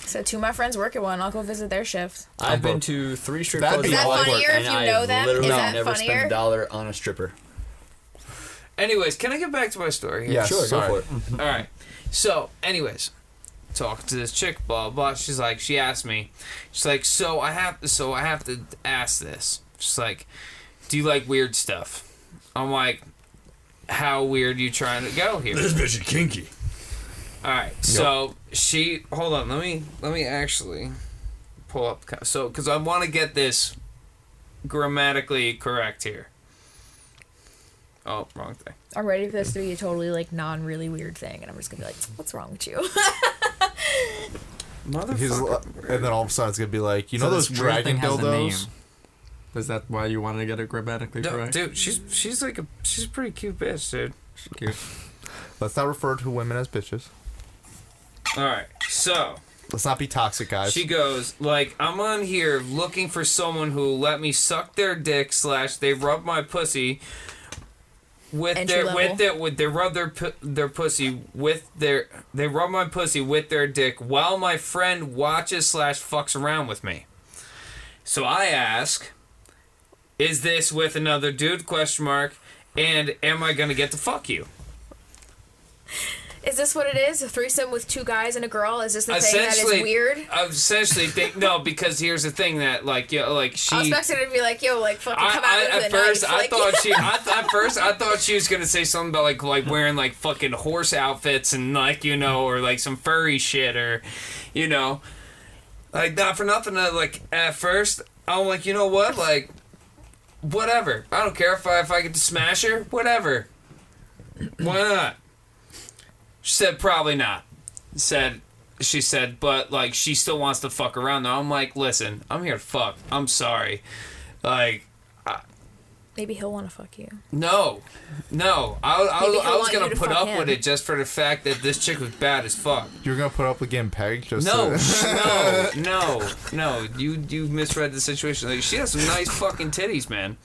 So two of my friends work at one. I'll go visit their shift. I've, I've been to three strip clubs. Is that funnier if you know that? Is that never funnier? Spent a dollar on a stripper. Anyways, can I get back to my story here? Yeah, sure. Go for it. All right. So, anyways, talking to this chick, blah, blah, she's like, she asked me, she's like, so I have to, so I have to ask this. She's like, do you like weird stuff? I'm like, how weird are you trying to go here? This bitch is kinky. All right, yep. So she, hold on, let me, let me actually pull up, so, because I want to get this grammatically correct here. Oh, wrong thing. I'm ready for this to be a totally, like, non-really weird thing, and I'm just going to be like, what's wrong with you? Motherfucker. And then all of a sudden it's going to be like, you so know those dragon dildos? Is that why you wanted to get it grammatically no, correct? Dude, she's she's like a she's a pretty cute bitch, dude. She's cute. Let's not refer to women as bitches. All right, so... Let's not be toxic, guys. She goes, like, I'm on here looking for someone who will let me suck their dick slash they rub my pussy... With Entry their, level. with their, with they rub their pu- their pussy with their, they rub my pussy with their dick while my friend watches slash fucks around with me. So I ask, is this with another dude? Question mark. And am I gonna get to fuck you? Is this what it is? A threesome with two guys and a girl? Is this the thing that is weird? Essentially, think, no, because here's the thing that, like, you know, like she. I was expecting her to be like, "Yo, like, fucking come I, out I, of at the first, knife. I like, thought she. I th- at first, I thought she was gonna say something about like, like wearing like fucking horse outfits and like you know, or like some furry shit or, you know, like not for nothing. I, like at first, I'm like, you know what, like, whatever. I don't care if I if I get to smash her, whatever. Why not? She said, probably not. Said, she said, but, like, she still wants to fuck around, though. I'm like, listen, I'm here to fuck. I'm sorry. Like, I... Maybe he'll want to fuck you. No. No. I, I, I was going to put up him. with it just for the fact that this chick was bad as fuck. You were going to put up with getting pegged? Just no. To... no. No. No. You you misread the situation. Like, she has some nice fucking titties, man.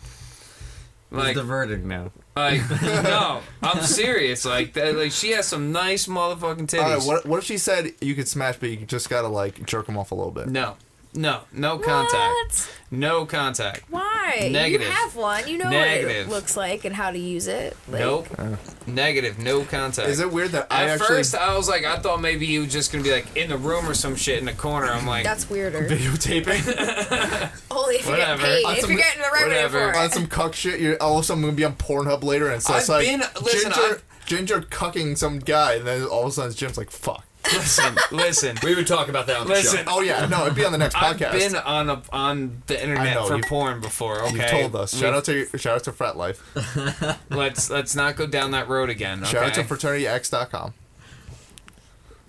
Like, the verdict now. Like, no, I'm serious. Like, that, like she has some nice motherfucking titties. All right, what, what if she said you could smash, but you just gotta like jerk them off a little bit? No, no, no what? contact. No contact. Why? Negative. You have one. You know Negative. what it looks like and how to use it. Like, nope. Uh. Negative. No contact. Is it weird that I at actually... first I was like I thought maybe he was just gonna be like in the room or some shit in the corner. I'm like that's weirder. Videotaping. Only if whatever. You're getting paid. If some, you're getting the revenue for it. On some cuck shit, you're all of a sudden gonna be on Pornhub later, and so it's like been, listen, ginger, ginger cucking some guy, and then all of a sudden Jim's like fuck. Listen, listen. We would talk about that on listen. the show. Oh, yeah. No, it'd be on the next I've podcast. I've been on a, on the internet know, for porn before, okay? You told us. Shout out to shout out to Frat Life. let's, let's not go down that road again, okay? Shout out to fraternity x dot com.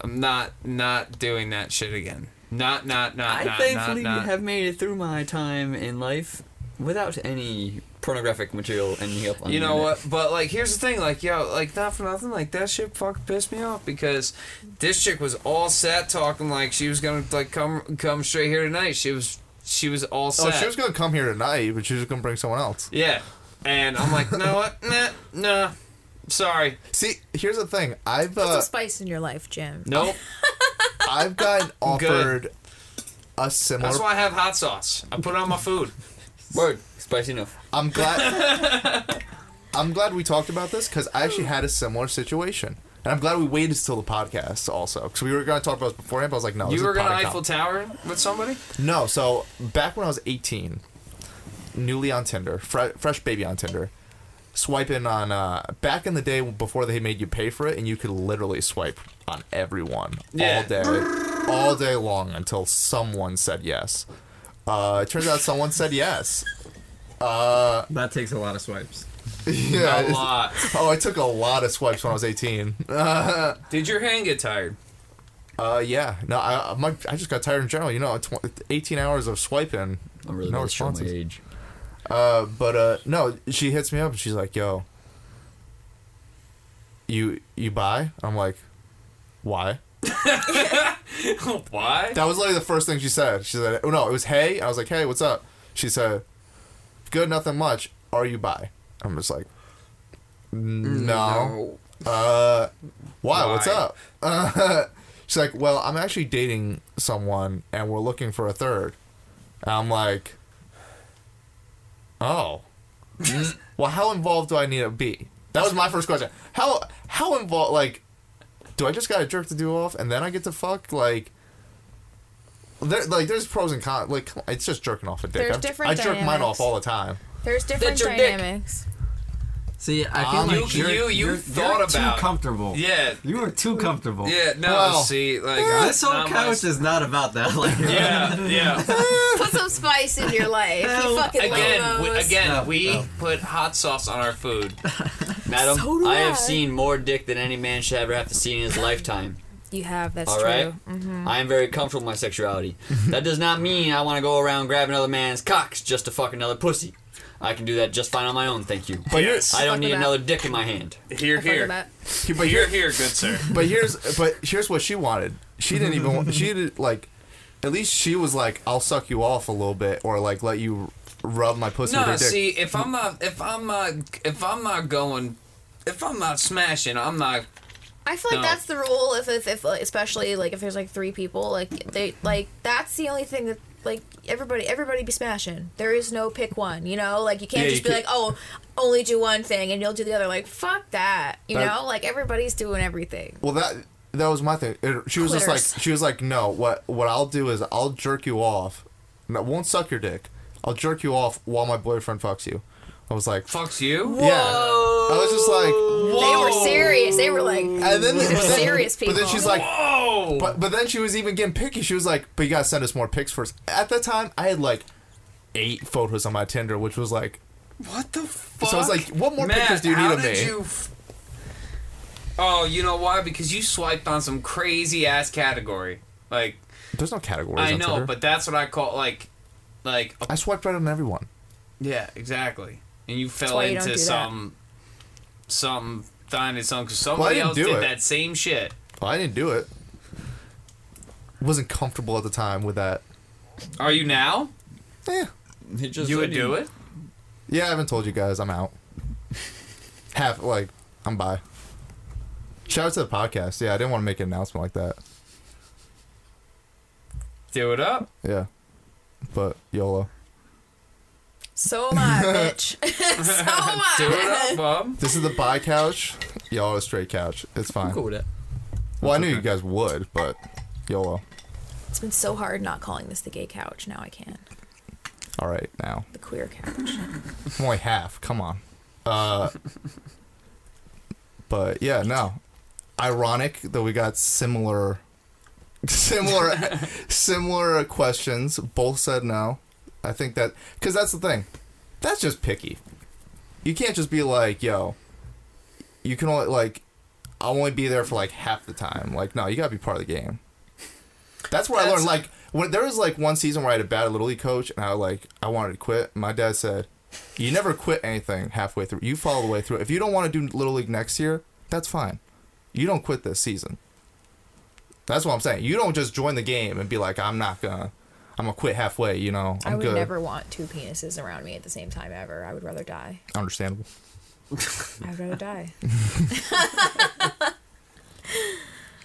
I'm not not doing that shit again. Not not not. I not, thankfully not, not. have made it through my time in life without any pornographic material ending up on you know what, but like here's the thing, like yo, like not for nothing, like that shit fucking pissed me off because this chick was all set talking like she was gonna like come come straight here tonight. She was she was all set. Oh, she was gonna come here tonight, but she was gonna bring someone else. Yeah, and I'm like, you know what, nah, nah, sorry. See, here's the thing, I've uh, that's a spice in your life, Jim. Nope. I've gotten offered Good. a similar. That's why I have hot sauce. I put it on my food. Word. Spicy enough. I'm glad I'm glad we talked about this because I actually had a similar situation. And I'm glad we waited till the podcast also because we were going to talk about this beforehand, but I was like, no. You were going to Eiffel Tower with somebody? No. So back when I was eighteen, newly on Tinder, fre- fresh baby on Tinder, swiping on, uh, back in the day before they made you pay for it, and you could literally swipe on everyone yeah. all day, all day long until someone said yes. Uh, it turns out someone said yes. Uh, that takes a lot of swipes. Yeah, a lot. Oh, I took a lot of swipes when I was eighteen. Uh, Did your hand get tired? Uh, yeah. No, I my, I just got tired in general. You know, tw- eighteen hours of swiping. I'm really no responses. My age. Uh, but uh, no, she hits me up and she's like, "Yo, you you buy?" I'm like, "Why?" Why? That was literally the first thing she said. She said, "Oh no, it was hey." I was like, "Hey, what's up?" She said, "Good, nothing much. Are you bi?" I'm just like, no. no. Uh, why? why? What's up? Uh, she's like, well, I'm actually dating someone, and we're looking for a third. And I'm like, oh. Well, how involved do I need to be? That was my first question. How how involved? Like, do I just got a jerk to do off, and then I get to fuck? Like. There, like, there's pros and cons. Like, it's just jerking off a dick. There's different I jerk dynamics. Mine off all the time. There's different dynamics. Dick. See, I feel um, like you, you're, you, you you're, thought you're about too comfortable. Yeah, you are too comfortable. Yeah, no, well, see, like uh, this whole couch my... is not about that. Like, yeah, yeah. Put some spice in your life. You fucking again, we, again, no, we no. put hot sauce on our food, madam. So do I, I have seen more dick than any man should ever have to see in his lifetime. You have, that's All right? true. Mm-hmm. I am very comfortable with my sexuality. That does not mean I want to go around grabbing another man's cocks just to fuck another pussy. I can do that just fine on my own, thank you. But yes. I don't need another dick in my hand. Here, here. But here, here, good sir. But here's, but here's what she wanted. She didn't even want, she did, like, at least she was like, I'll suck you off a little bit, or like, let you rub my pussy no, with your dick. No, see, if I'm not, if I'm not, if I'm not going, if I'm not smashing, I'm not... I feel like no. that's the rule. If, if if especially like if there's like three people, like they like that's the only thing that like everybody everybody be smashing. There is no pick one, you know. Like you can't yeah, just you be can't. like, oh, only do one thing and you'll do the other. Like fuck that, you that, know. Like everybody's doing everything. Well, that that was my thing. It, she was Clitters. just like she was like, no. What what I'll do is I'll jerk you off. I won't suck your dick. I'll jerk you off while my boyfriend fucks you. I was like... Fucks you? Yeah. Whoa. I was just like... Whoa. They were serious. They were like... And then, they were serious people. But then she's like... Whoa. But, but then she was even getting picky. She was like, but you gotta send us more pics first. At that time, I had like eight photos on my Tinder, which was like... What the fuck? So I was like, what more Matt, pictures do you need of me? You f- oh, you know why? Because you swiped on some crazy-ass category. Like... There's no categories I on know, Tinder. But that's what I call like... like a- I swiped right on everyone. Yeah, exactly. And you fell into you some, that. some thing and something. Somebody well, else did it. that same shit. Well, I didn't do it. Wasn't comfortable at the time with that. Are you now? Yeah. It just you would do it? Yeah, I haven't told you guys. I'm out. Half, like, I'm bi. Shout out to the podcast. Yeah, I didn't want to make an announcement like that. Do it up? Yeah. But YOLO. So am I, bitch. So am I. Do it up, Bob. This is the bi couch. Y'all a straight couch. It's fine. I'm cool with it. Well, That's I knew okay. you guys would, but YOLO. It's been so hard not calling this the gay couch. Now I can. All right, now. The queer couch. I'm only half. Come on. Uh, but, yeah, no. Ironic that we got similar, similar, similar questions. Both said no. I think that... Because that's the thing. That's just picky. You can't just be like, yo... You can only, like... I'll only be there for like half the time. Like, no, you gotta be part of the game. That's where That's I learned. Like, when there was like one season where I had a bad little league coach, and I like I wanted to quit. My dad said, "You never quit anything halfway through. You follow the way through. If you don't want to do little league next year, that's fine. You don't quit this season." That's what I'm saying. You don't just join the game and be like, "I'm not gonna, I'm gonna quit halfway." You know, I'm I would good. never want two penises around me at the same time ever. I would rather die. Understandable. I would rather die.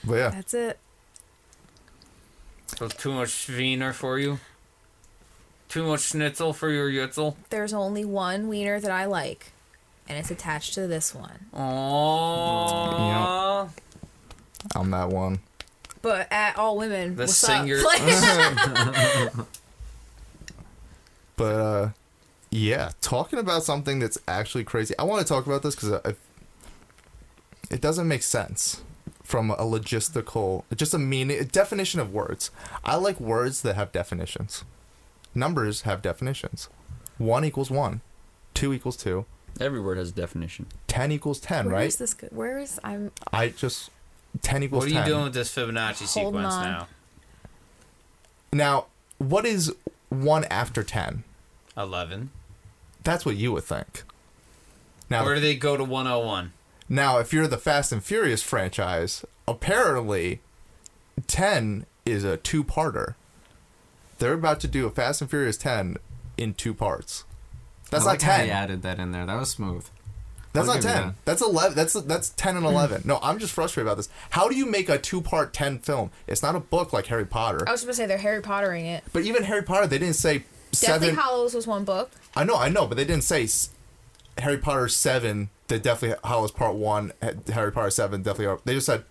But yeah, that's it. So too much wiener for you? Too much schnitzel for your yitzel? There's only one wiener that I like, and it's attached to this one. Aww. Yep. I'm that one. But at all women, the what's singer. Up? But, uh, yeah, talking about something that's actually crazy. I want to talk about this because it doesn't make sense. From a logistical, just a meaning, a definition of words. I like words that have definitions. Numbers have definitions. One equals one. Two equals two. Every word has a definition. Ten equals ten, where right? Where is this? Where is I'm? I just ten equals. What are you ten. Doing with this Fibonacci Hold sequence on. now? Now, what is one after ten? Eleven. That's what you would think. Now, where do they go to one hundred one? Now, if you're the Fast and Furious franchise, apparently ten is a two-parter. They're about to do a Fast and Furious ten in two parts. That's I like not ten. How they added that in there. That was smooth. That's I'll not ten. That. That's eleven. That's that's ten and eleven. No, I'm just frustrated about this. How do you make a two-part ten film? It's not a book like Harry Potter. I was supposed to say they're Harry Pottering it. But even Harry Potter, they didn't say seven. Deathly Hallows was one book. I know, I know, but they didn't say Harry Potter seven. The Deathly Hallows Part One, Harry Potter Seven, Deathly Hallows. They just said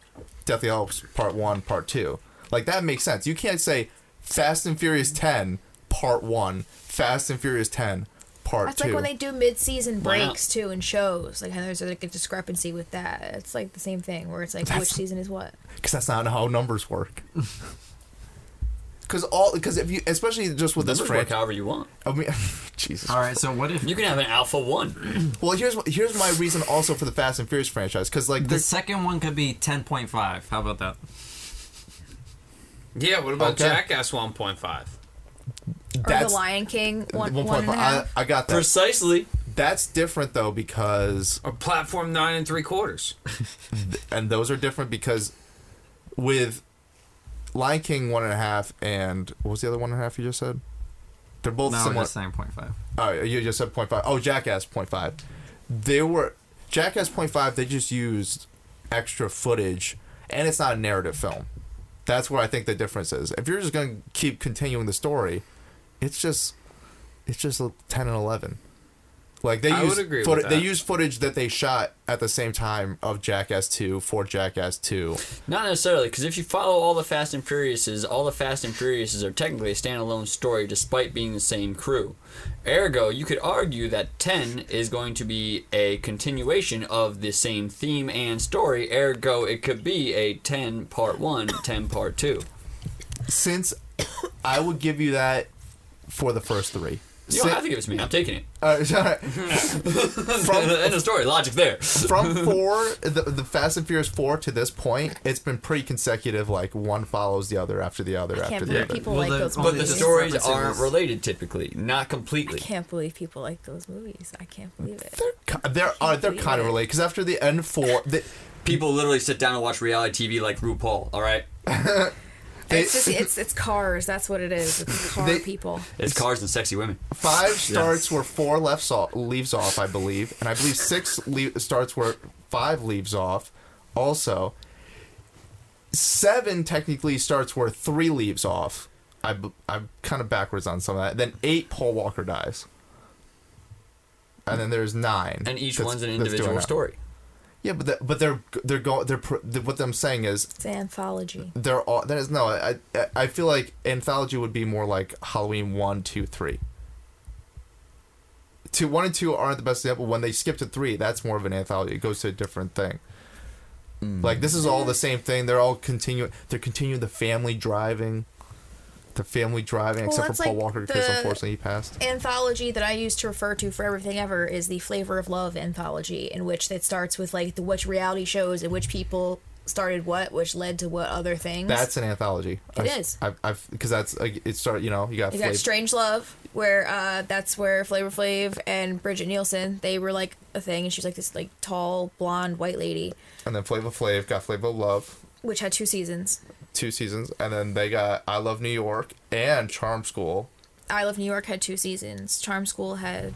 Deathly Hallows Part One, Part Two. Like that makes sense. You can't say Fast and Furious Ten Part One, Fast and Furious Ten Part That's Two. That's like when they do mid-season breaks wow. too in shows. Like there's like a discrepancy with that. It's like the same thing where it's like that's, which season is what. Because that's not how numbers work. Because all, because if you, especially just with numbers this franchise, however you want. I mean, Jesus. All right, so what if you can have an Alpha One? Well, here's here's my reason also for the Fast and Furious franchise, because like the second one could be ten point five. How about that? Yeah. What about okay. Jackass one point five? Or the Lion King one point five. I, I got that precisely. That's different though because or platform nine and three quarters, and those are different because with. Lion King one and a half and what was the other one and a half you just said? They're both no, similar. No, point five. Oh, you just said point five. Oh, Jackass point five. They were Jackass point five. They just used extra footage, and it's not a narrative film. That's where I think the difference is. If you're just gonna keep continuing the story, it's just it's just ten and eleven. Like they I use would agree foot- with that. They use footage that they shot at the same time of Jackass two for Jackass two. Not necessarily, because if you follow all the Fast and Furiouses, all the Fast and Furiouses are technically a standalone story, despite being the same crew. Ergo, you could argue that ten is going to be a continuation of the same theme and story. Ergo, it could be a ten part one, ten part two. Since I would give you that for the first three. You don't have to give it to me. I'm taking it. Uh, right. From, end of story. Logic there. From four, the, the Fast and Furious four to this point, it's been pretty consecutive. Like one follows the other after the other I after the other. People well, like the, those but movies. The stories aren't related typically, not completely. I can't believe people like those movies. I can't believe it. They're they're, uh, they're kind of related because after the end four, the, people literally sit down and watch reality T V like RuPaul. All right. They, it's, just, it's it's Cars. That's what it is. It's car they, people. It's Cars and sexy women. Five starts yes. where four left so- leaves off, I believe, and I believe six le- starts where five leaves off. Also, seven technically starts where three leaves off. I I'm kind of backwards on some of that. Then eight, Paul Walker dies, and then there's nine. And each one's an individual story. Yeah, but the, but they're they're going they're, they're what I'm saying is it's an anthology. They're all there is no I I feel like anthology would be more like Halloween one, two, three. Two one and two aren't the best example. When they skip to three, that's more of an anthology. It goes to a different thing. Mm. Like this is all the same thing. They're all continuing. They're continuing the family driving. the family driving, well, except for Paul like Walker, because unfortunately he passed. Anthology that I used to refer to for everything ever is the Flavor of Love anthology, in which it starts with like the which reality shows and which people started what, which led to what other things. That's an anthology. It I've, is. I've because that's it started. You know, you got you got Strange Love, where uh, that's where Flavor Flav and Bridget Nielsen, they were like a thing, and she's like this like tall blonde white lady. And then Flavor Flav got Flavor of Love, which had two seasons. Two seasons, and then they got I Love New York and Charm School. I Love New York had two seasons. Charm School had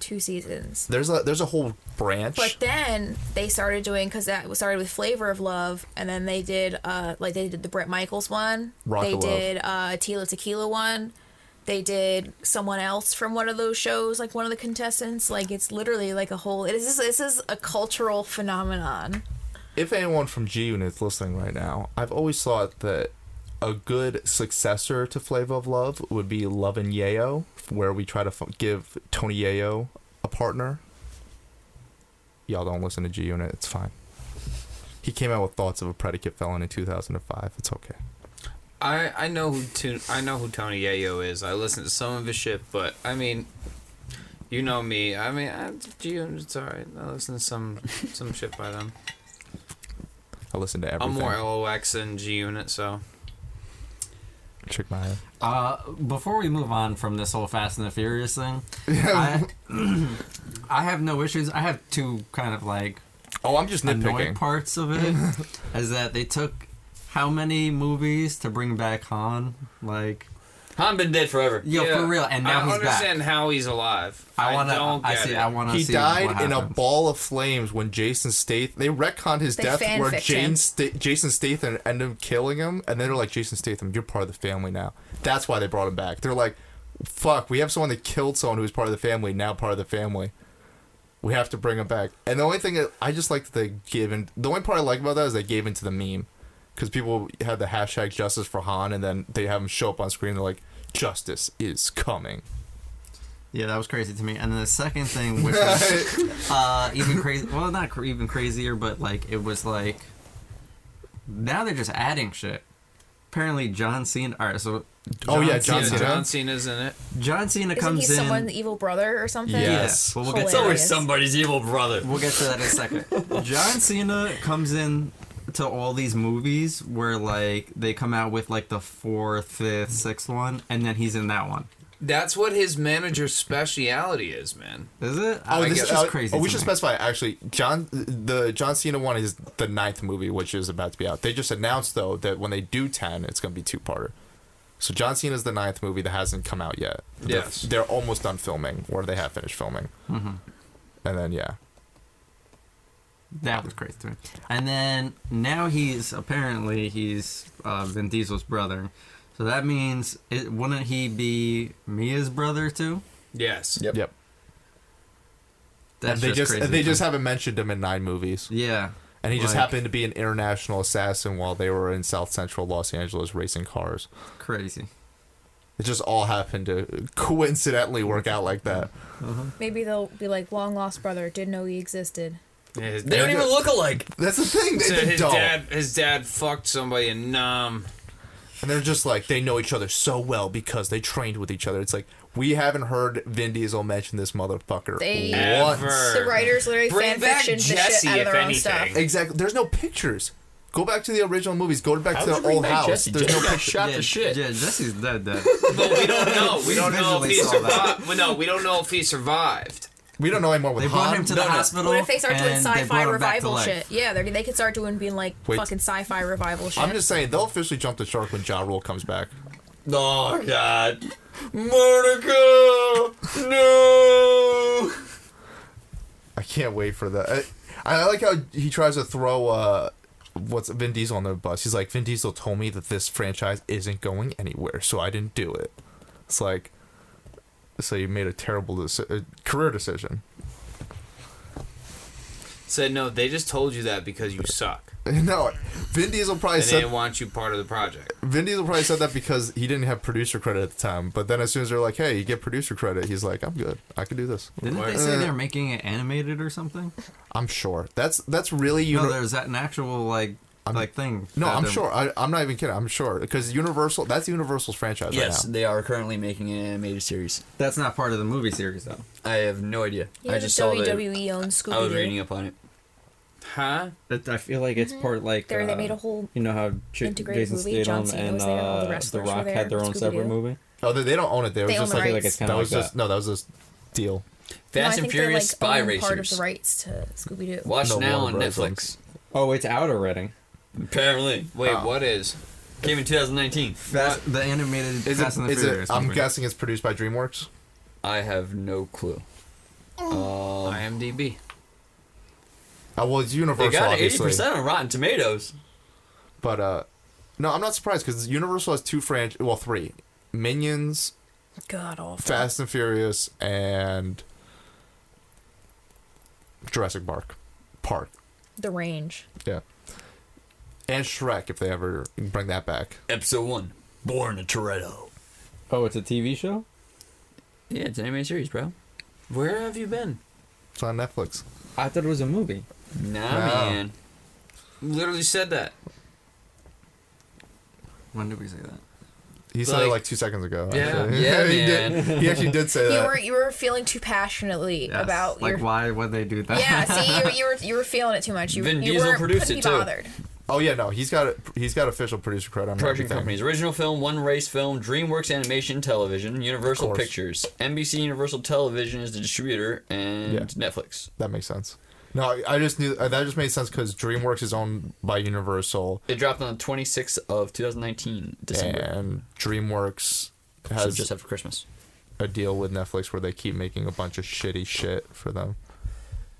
two seasons. There's a there's a whole branch. But then they started doing, because that started with Flavor of Love, and then they did uh like they did the Bret Michaels one. Rock they did uh a Tila Tequila one. They did someone else from one of those shows, like one of the contestants. Like it's literally like a whole. It is this is a cultural phenomenon. If anyone from G-Unit is listening right now, I've always thought that a good successor to Flavor of Love would be Love and Yayo, where we try to f- give Tony Yeo a partner. Y'all don't listen to G-Unit. It's fine. He came out with Thoughts of a Predicate Felon in two thousand five. It's okay. I, I, know who to, I know who Tony Yeo is. I listen to some of his shit, but, I mean... You know me. I mean, I, G-Unit's alright. I listen to some some shit by them. I listen to everything. I'm more L O X than G-Unit, so... Trick my head. Uh, before we move on from this whole Fast and the Furious thing, I, I have no issues. I have two kind of, like... Oh, I'm just nitpicking. Parts of it is that they took how many movies to bring back Han? Like... Han been dead forever. Yo, yeah. For real, and now I he's back. I don't understand how he's alive. I, wanna, I don't I get see, it. I wanna he see died in a ball of flames when Jason Statham... They retconned his they death where Jane Sta- Jason Statham ended up killing him, and they're like, Jason Statham, you're part of the family now. That's why they brought him back. They're like, fuck, we have someone that killed someone who was part of the family, now part of the family. We have to bring him back. And the only thing that I just like that they gave in... The only part I like about that is they gave into the meme. Because people have the hashtag justice for Han, and then they have him show up on screen, and they're like, justice is coming. Yeah, that was crazy to me. And then the second thing, which was uh, even crazy, well, not cr- even crazier, but, like, it was like, now they're just adding shit. Apparently John Cena, all right, so... John oh, yeah, John Cena. Cena. John Cena's in it. John Cena Isn't comes he in... someone the evil brother or something? Yes. yes. Well, we'll get it's to always somebody's evil brother. We'll get to that in a second. John Cena comes in... to all these movies where like they come out with like the fourth, fifth, sixth one, and then he's in that one. That's what his manager's speciality is, man. Is it? Oh, I this is just crazy. Oh, we should me. specify actually. John, the John Cena one is the ninth movie, which is about to be out. They just announced though that when they do ten, it's going to be two-parter. So John Cena's the ninth movie that hasn't come out yet. Yes, they're, they're almost done filming, or they have finished filming. Mm-hmm. And then yeah. That was crazy to me. And then now he's apparently he's uh, Vin Diesel's brother, so that means it, wouldn't he be Mia's brother too? Yes. Yep. Yep. That's and they just, just crazy and they just haven't mentioned him in nine movies. Yeah. And he like, just happened to be an international assassin while they were in South Central Los Angeles racing cars. Crazy. It just all happened to coincidentally work out like that. Uh-huh. Maybe they'll be like long lost brother, didn't know he existed. Yeah, they don't even just, look alike. That's the thing. They, so they his don't. dad, his dad fucked somebody in Nam, and they're just like they know each other so well because they trained with each other. It's like we haven't heard Vin Diesel mention this motherfucker they once. Ever. The writers literally fan fiction the shit out of their own stuff. Exactly. There's no pictures. Go back to the original movies. Go back How to their old house. Jesse? There's Jesse no got shot yeah, to shit. Yeah, Jesse's dead. Dead. But we don't know. We don't know if he survived. Well, no, we don't know if he survived. We don't know anymore with They Han. brought him to the no, hospital. What if they start doing sci-fi revival shit? Yeah, they could start doing being like Wait. fucking sci-fi revival shit. I'm just saying, they'll officially jump the shark when Ja Rule comes back. Oh, God. Monica! No! I can't wait for that. I, I like how he tries to throw uh, what's Vin Diesel on the bus. He's like, Vin Diesel told me that this franchise isn't going anywhere, so I didn't do it. It's like... So you made a terrible deci- career decision. Said, no, they just told you that because you suck. No, Vin Diesel probably and said... they didn't want you part of the project. Vin Diesel probably said that because he didn't have producer credit at the time. But then as soon as they're like, hey, you get producer credit, he's like, I'm good. I can do this. Didn't Why? they say they're making it animated or something? I'm sure. That's that's really... Uni- no, there's that an actual, like... I'm, like thing. No, I'm them. sure. I, I'm not even kidding. I'm sure because Universal. That's Universal's franchise. Yes, right now. They are currently making an animated series. That's not part of the movie series, though. I have no idea. Yeah, I just saw the W W E owned Scooby. I was reading up on it. Huh? That I feel like it's mm-hmm. part like there, uh, they made a whole you know how Ch- Jason Statham and uh, The Rock had their own Scooby-Doo. Separate movie. Oh, they, they don't own it. They, they was just the like, like it's kind of like just, that. No, that was just deal. Fast no, and Furious like, Spy Racers. Part of the rights to Scooby-Doo. Watch no, now on Netflix. Oh, it's out already. Apparently. Wait, oh. what is? Came in twenty nineteen. Fast, the animated is Fast it, and the Furious. I'm guessing it's produced by DreamWorks. I have no clue. Oh. Um, IMDb. Uh, well, it's Universal, they got obviously. eighty percent on Rotten Tomatoes. But, uh... no, I'm not surprised, because Universal has two franch... Well, three. Minions... God awful. Fast and Furious, and... Jurassic Park. Park. The Range. Yeah. And Shrek, if they ever bring that back. Episode one. Born a Toretto. Oh, it's a T V show? Yeah, it's an animated series, bro. Where have you been? It's on Netflix. I thought it was a movie. Nah, no. man. Literally said that. When did we say that? He like, said it like two seconds ago. Yeah, yeah he, man. Did, he actually did say you that. You were you were feeling too passionately yes. about like your, why would they do that? Yeah, see, you, you were you were feeling it too much. You, Vin you Diesel produced it too. Bothered. Oh yeah, no, he's got a, he's got official producer credit on production companies: Original Film, One Race Film, DreamWorks Animation Television, Universal Pictures, N B C Universal Television is the distributor, and yeah. Netflix. That makes sense. No, I just knew that just made sense because DreamWorks is owned by Universal. It dropped on the twenty-sixth of twenty nineteen, December. And DreamWorks has so just after Christmas a deal with Netflix where they keep making a bunch of shitty shit for them.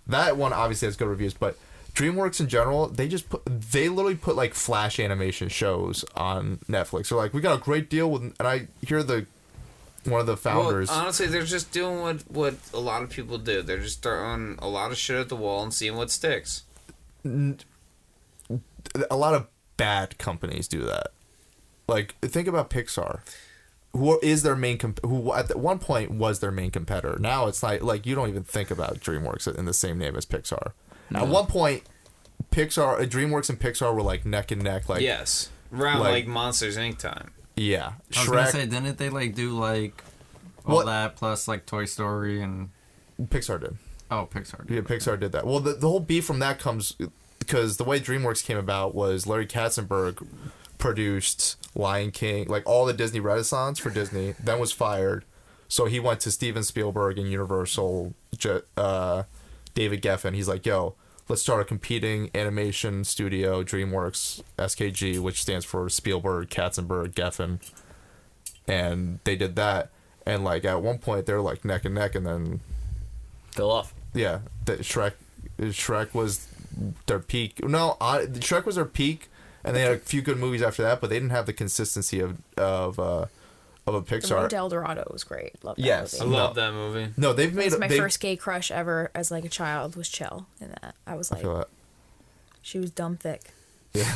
That one obviously has good reviews, but DreamWorks in general, they just put they literally put like Flash animation shows on Netflix. They're like, we got a great deal with, and I hear the. One of the founders. Well, honestly, they're just doing what, what a lot of people do. They're just throwing a lot of shit at the wall and seeing what sticks. A lot of bad companies do that. Like, think about Pixar. Who is their main comp- who at one point was their main competitor. Now it's like, like you don't even think about DreamWorks in the same name as Pixar. No. At one point, Pixar, DreamWorks and Pixar were like neck and neck. Like yes, around like, like Monsters Incorporated time. Yeah, Shrek. I was gonna say, didn't they like do like all what? that plus like Toy Story and Pixar did? Oh, Pixar. did. Yeah, Pixar that. did that. Well, the the whole beef from that comes because the way DreamWorks came about was Larry Katzenberg produced Lion King, like all the Disney Renaissance for Disney, then was fired, so he went to Steven Spielberg and Universal, uh, David Geffen. He's like, yo. Let's start a competing animation studio, DreamWorks, S K G, which stands for Spielberg, Katzenberg, Geffen. And they did that. And, like, at one point, they were, like, neck and neck, and then... Fell off. Yeah. The Shrek Shrek was their peak. No, I, Shrek was their peak, and they had a few good movies after that, but they didn't have the consistency of... of uh, Of a Pixar. The Road to El Dorado was great. Love that yes, movie. I love no. that movie. No, they've made. It was my they've... first gay crush ever as like a child was Chell in that. I was like, I feel that. She was dumb thick. Yeah,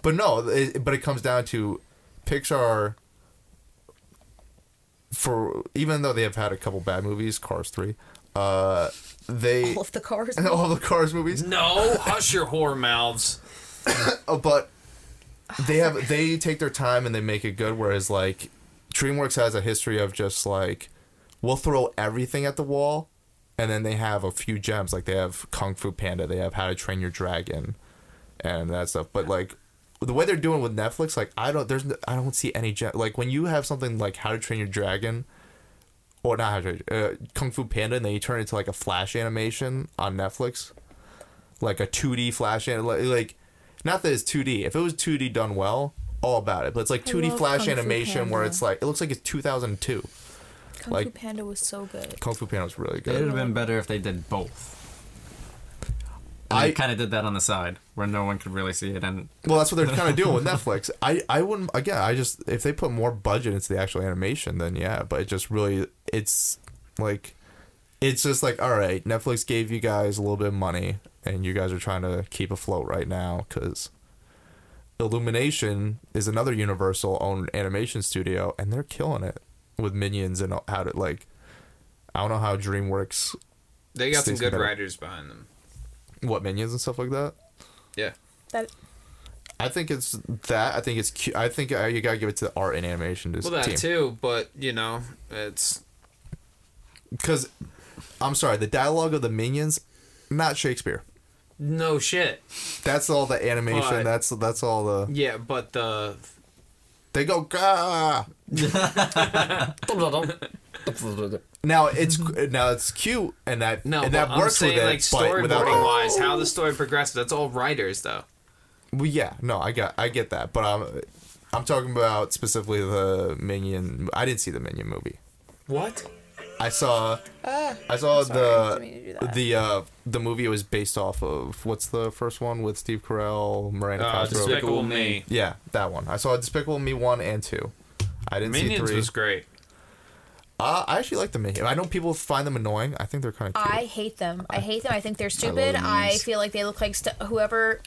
but no, it, but it comes down to Pixar. For even though they have had a couple bad movies, Cars three, uh, they all of the Cars, all the Cars movies. No, hush your whore mouths. But they have they take their time and they make it good. Whereas like. DreamWorks has a history of just like, we'll throw everything at the wall, and then they have a few gems. Like they have Kung Fu Panda, they have How to Train Your Dragon, and that stuff. But like, the way they're doing with Netflix, like I don't, there's, I don't see any gem. Like when you have something like How to Train Your Dragon, or not How to Train, uh, Kung Fu Panda, and then you turn it into like a Flash animation on Netflix, like a two D Flash, an- like not that it's two D. If it was two D done well. All about it, but it's like two D Flash animation where it's like it looks like it's two thousand two. Kung like, Fu Panda was so good. Kung Fu Panda was really good. It would have been better if they did both. And I they kind of did that on the side where no one could really see it, and well, that's what they're kind of doing with Netflix. I, I wouldn't again. I just if they put more budget into the actual animation, then yeah. But it just really it's like it's just like all right, Netflix gave you guys a little bit of money, and you guys are trying to keep afloat right now because. Illumination is another Universal-owned animation studio, and they're killing it with Minions and how to, like... I don't know how DreamWorks... They got some good better. writers behind them. What, Minions and stuff like that? Yeah. That I think it's that. I think it's cute. I think uh, you gotta give it to the art and animation team. Well, that team. too, but, you know, it's... Because, I'm sorry, the dialogue of the Minions, not Shakespeare. No shit. That's all the animation. But, that's that's all the... Yeah, but the... They go, gah! Now it's now it's cute, and that no, and that I'm works saying, with like, it. Storyboarding wise, how the story progresses. That's all writers, though. Well, yeah, no, I got I get that, but I'm I'm talking about specifically the Minion. I didn't see the Minion movie. What? I saw ah, I saw sorry, the I the uh, the movie it was based off of. What's the first one with Steve Carell, Miranda uh, Cosgrove? Despicable Me. Yeah, that one. I saw Despicable Me one and two. I didn't Minions see three. Was great. Uh, I actually like the Minions. I know people find them annoying. I think they're kind of cute. I hate them. I hate them. I think they're stupid. I, I feel like they look like st- whoever,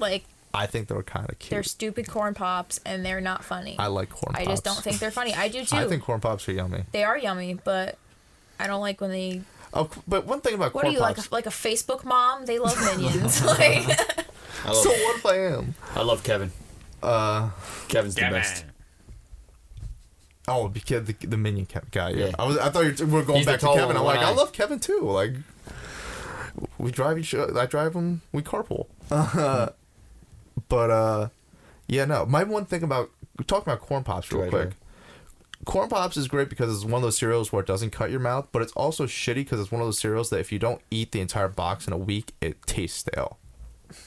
like... I think they're kind of cute. They're stupid corn pops, and they're not funny. I like corn pops. I just don't think they're funny. I do, too. I think corn pops are yummy. They are yummy, but I don't like when they... Oh, but one thing about what corn pops... What are you, pops... like, a, like a Facebook mom? They love Minions. Like... I love... So what if I am? I love Kevin. Uh, Kevin's Kevin. the best. Oh, because the the minion guy. Yeah, yeah. I was. I thought you were, we were going He's back to Kevin. I'm like, I love Kevin too. Like, we drive each other. I drive him. We carpool. Uh, but uh, yeah, no. My one thing about talking about corn pops real right quick. Here. Corn pops is great because it's one of those cereals where it doesn't cut your mouth, but it's also shitty because it's one of those cereals that if you don't eat the entire box in a week, it tastes stale.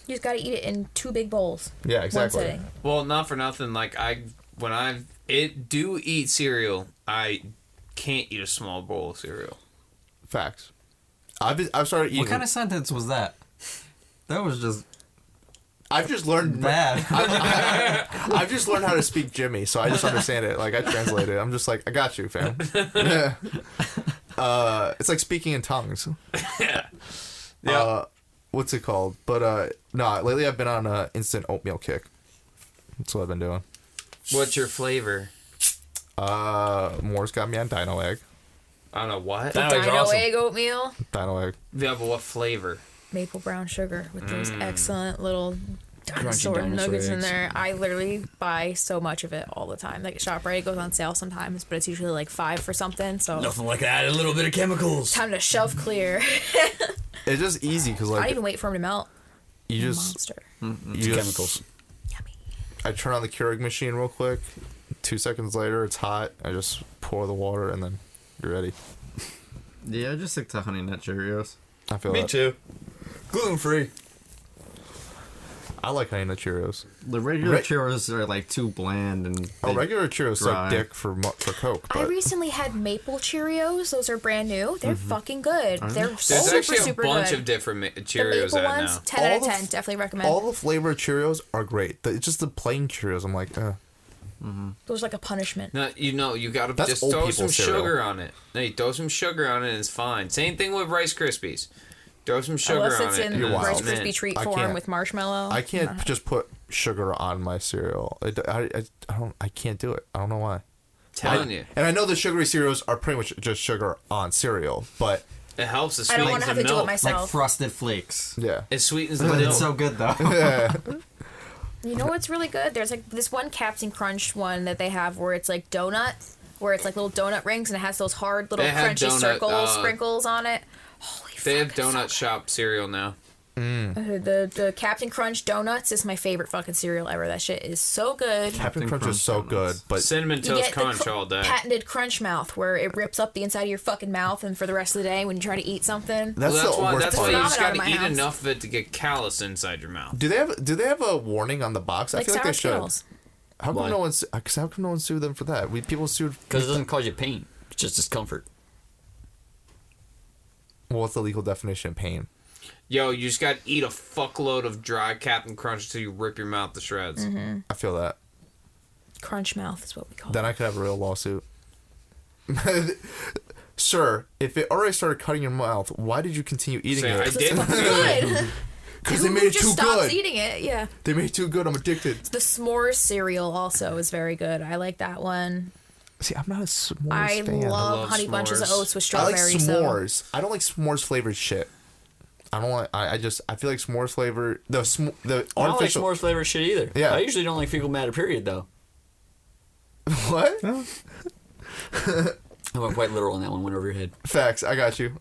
You just got to eat it in two big bowls. Yeah, exactly. One sitting. Well, not for nothing. Like I when I. It do eat cereal. I can't eat a small bowl of cereal. Facts. I've I've started eating. What kind of sentence was that? That was just. I've just learned bad. I've, I've just learned how to speak Jimmy, so I just understand it. Like I translate it. I'm just like, I got you, fam. Yeah. Uh, it's like speaking in tongues. Yeah. Yeah. Uh, what's it called? But uh, no, lately I've been on a instant oatmeal kick. That's what I've been doing. What's your flavor? Uh, Moore's got me on Dino Egg. I don't know what. Dino, Dino awesome. Egg oatmeal? Dino Egg. Yeah, but what flavor? Maple brown sugar with mm. those excellent little dinosaur, dinosaur nuggets eggs. in there. I literally buy so much of it all the time. Like, ShopRite goes on sale sometimes, but it's usually like five for something, so... Nothing like that. A little bit of chemicals. Time to shelf clear. It's just easy, because like... I don't even wait for them to melt. You just... Monster. Mm-hmm. You it's just, chemicals. I turn on the Keurig machine real quick. Two seconds later, it's hot. I just pour the water, and then you're ready. Yeah, I just stick to Honey Nut Cheerios. I feel Me that. too. Gluten-free. I like Honey Nut Cheerios. The regular Re- Cheerios are, like, too bland and Oh, regular Cheerios dry. Like dick for for Coke. But... I recently had Maple Cheerios. Those are brand new. They're mm-hmm. fucking good. They're There's so super, super good. There's actually a bunch good. of different ma- Cheerios out now. The ten all out of ten. F- definitely recommend. All the flavored Cheerios are great. The, it's just the plain Cheerios. I'm like, eh. Mm-hmm. There's like a punishment. No, you know, you gotta That's just throw some cereal. sugar on it. No, you throw some sugar on it and it's fine. Same thing with Rice Krispies. Throw some sugar Unless on it. Unless it's in the Rice Krispie treat form with marshmallow. I can't no. just put sugar on my cereal. I, I, I, I, don't, I can't do it. I don't know why. I'm telling I, you. And I know the sugary cereals are pretty much just sugar on cereal, but... It helps. It sweetens I don't want to have to do it myself. Like Frosted Flakes. Yeah. It sweetens the milk. It's so good, though. Yeah. You know what's really good? There's like this one Captain Crunch one that they have where it's like donut, where it's like little donut rings and it has those hard little crunchy donut, circle uh, sprinkles on it. Holy They have donut so shop cereal now. Mm. Uh, the the Captain Crunch donuts is my favorite fucking cereal ever. That shit is so good. Captain, Captain Crunch, Crunch is so donuts. good, but Cinnamon Toast Crunch all day. Patented Crunch Mouth, where it rips up the inside of your fucking mouth, and for the rest of the day, when you try to eat something, that's well, that's the why, worst that's part. Why you just gotta eat house. enough of it to get callous inside your mouth. Do they have Do they have a warning on the box? Like I feel like they should. Kettles. How come Why? no one? How come no one sued them for that? We people sued because it doesn't cause you pain. It's just discomfort. Well, what's the legal definition of pain? Yo, you just gotta eat a fuckload of dry Captain Crunch until you rip your mouth to shreds. Mm-hmm. I feel that. Crunch mouth is what we call it. Then I could have a real lawsuit. Sir, if it already started cutting your mouth, why did you continue eating Say, it? I didn't. Because they made it too good. Who just eating it, yeah. They made it too good, I'm addicted. The s'mores cereal also is very good. I like that one. See, I'm not a s'mores I fan. Love I love honey s'mores. bunches of oats with strawberries. I like s'mores. So. I don't like s'mores flavored shit. I don't like. I, I just. I feel like s'mores flavor. The sm, the artificial. I don't like s'mores flavor shit either. Yeah. I usually don't like fecal matter. Period. Though. What? I went quite literal on that one. Went over your head. Facts. I got you.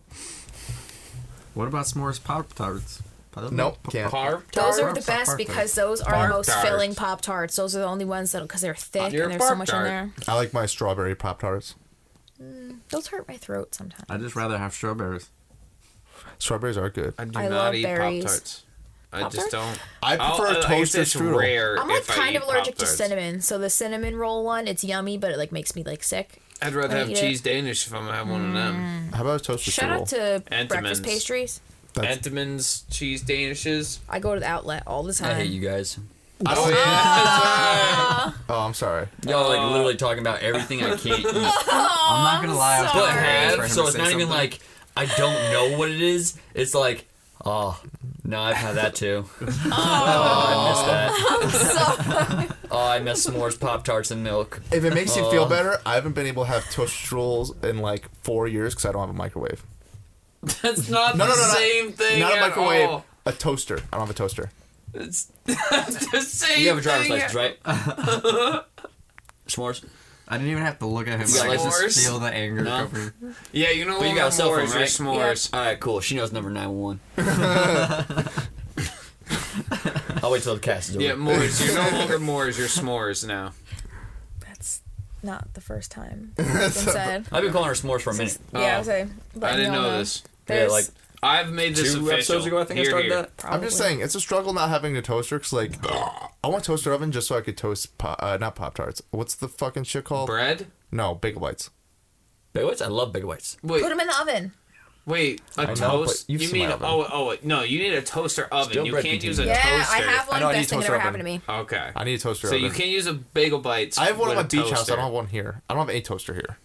What about s'mores Pop Tarts? Nope. Can't. Those are the best because those are the most filling Pop Tarts. Those are the only ones that because they're thick and there's so much in there. I like my strawberry Pop Tarts. Mm, those hurt my throat sometimes. I just rather have strawberries. Strawberries are good. I do I not eat berries. Pop-Tarts. I Pop-Tarts? Just don't. I prefer uh, toasted strudel. I'm like kind of allergic Pop-Tarts. To cinnamon, so the cinnamon roll one, it's yummy, but it like makes me like sick. I'd rather have cheese it. Danish if I'm gonna have one of them. Mm. How about toasted strudel? Shout out to Entenmann's. Breakfast pastries. Entenmann's cheese Danishes. I go to the outlet all the time. I hate you guys. Oh, yeah. Oh, I'm sorry. Y'all like literally talking about everything I can't eat. Oh, I'm not gonna lie. I'm but have, so it's not something. Even like I don't know what it is. It's like, oh no, I've had that too. Oh, oh I missed that. I'm sorry. Oh, I miss s'mores, Pop Tarts, and milk. If it makes you oh. feel better, I haven't been able to have toast strudels in like four years because I don't have a microwave. That's not no, the no, no, same not, thing. Not at a microwave. All. A toaster. I don't have a toaster. It's the same. You have a driver's thing. License, right? S'mores. I didn't even have to look at him. You got to steal the anger. No. Yeah, you know what? You got a cell phone, right? S'mores. Yeah. All right, cool. She knows number nine one. I'll wait till the cast is over. Yeah, Moors. You're no longer Moors. You're s'mores now. That's not the first time. That's been said. I've been calling her s'mores for a minute. Oh. Yeah, I was saying. I didn't know this. Yeah, like. I've made this two official. Episodes ago, I think here, I started here. That. Probably. I'm just saying, it's a struggle not having a toaster, because, like, I want a toaster oven just so I could toast, po- uh, not Pop-Tarts. What's the fucking shit called? Bread? No, Bagel Bites. Bagel Bites? I love Bagel Bites. Wait. Put them in the oven. Wait, a I toast? Know, you mean, oh, oh, no, you need a toaster oven. Still you can't use a yeah, toaster. Yeah, I have one. I know, best I thing that ever oven. Happened to me. Okay. I need a toaster so oven. So you can't use a Bagel Bites. I have one at my beach house. I don't have one here. I don't have a toaster here.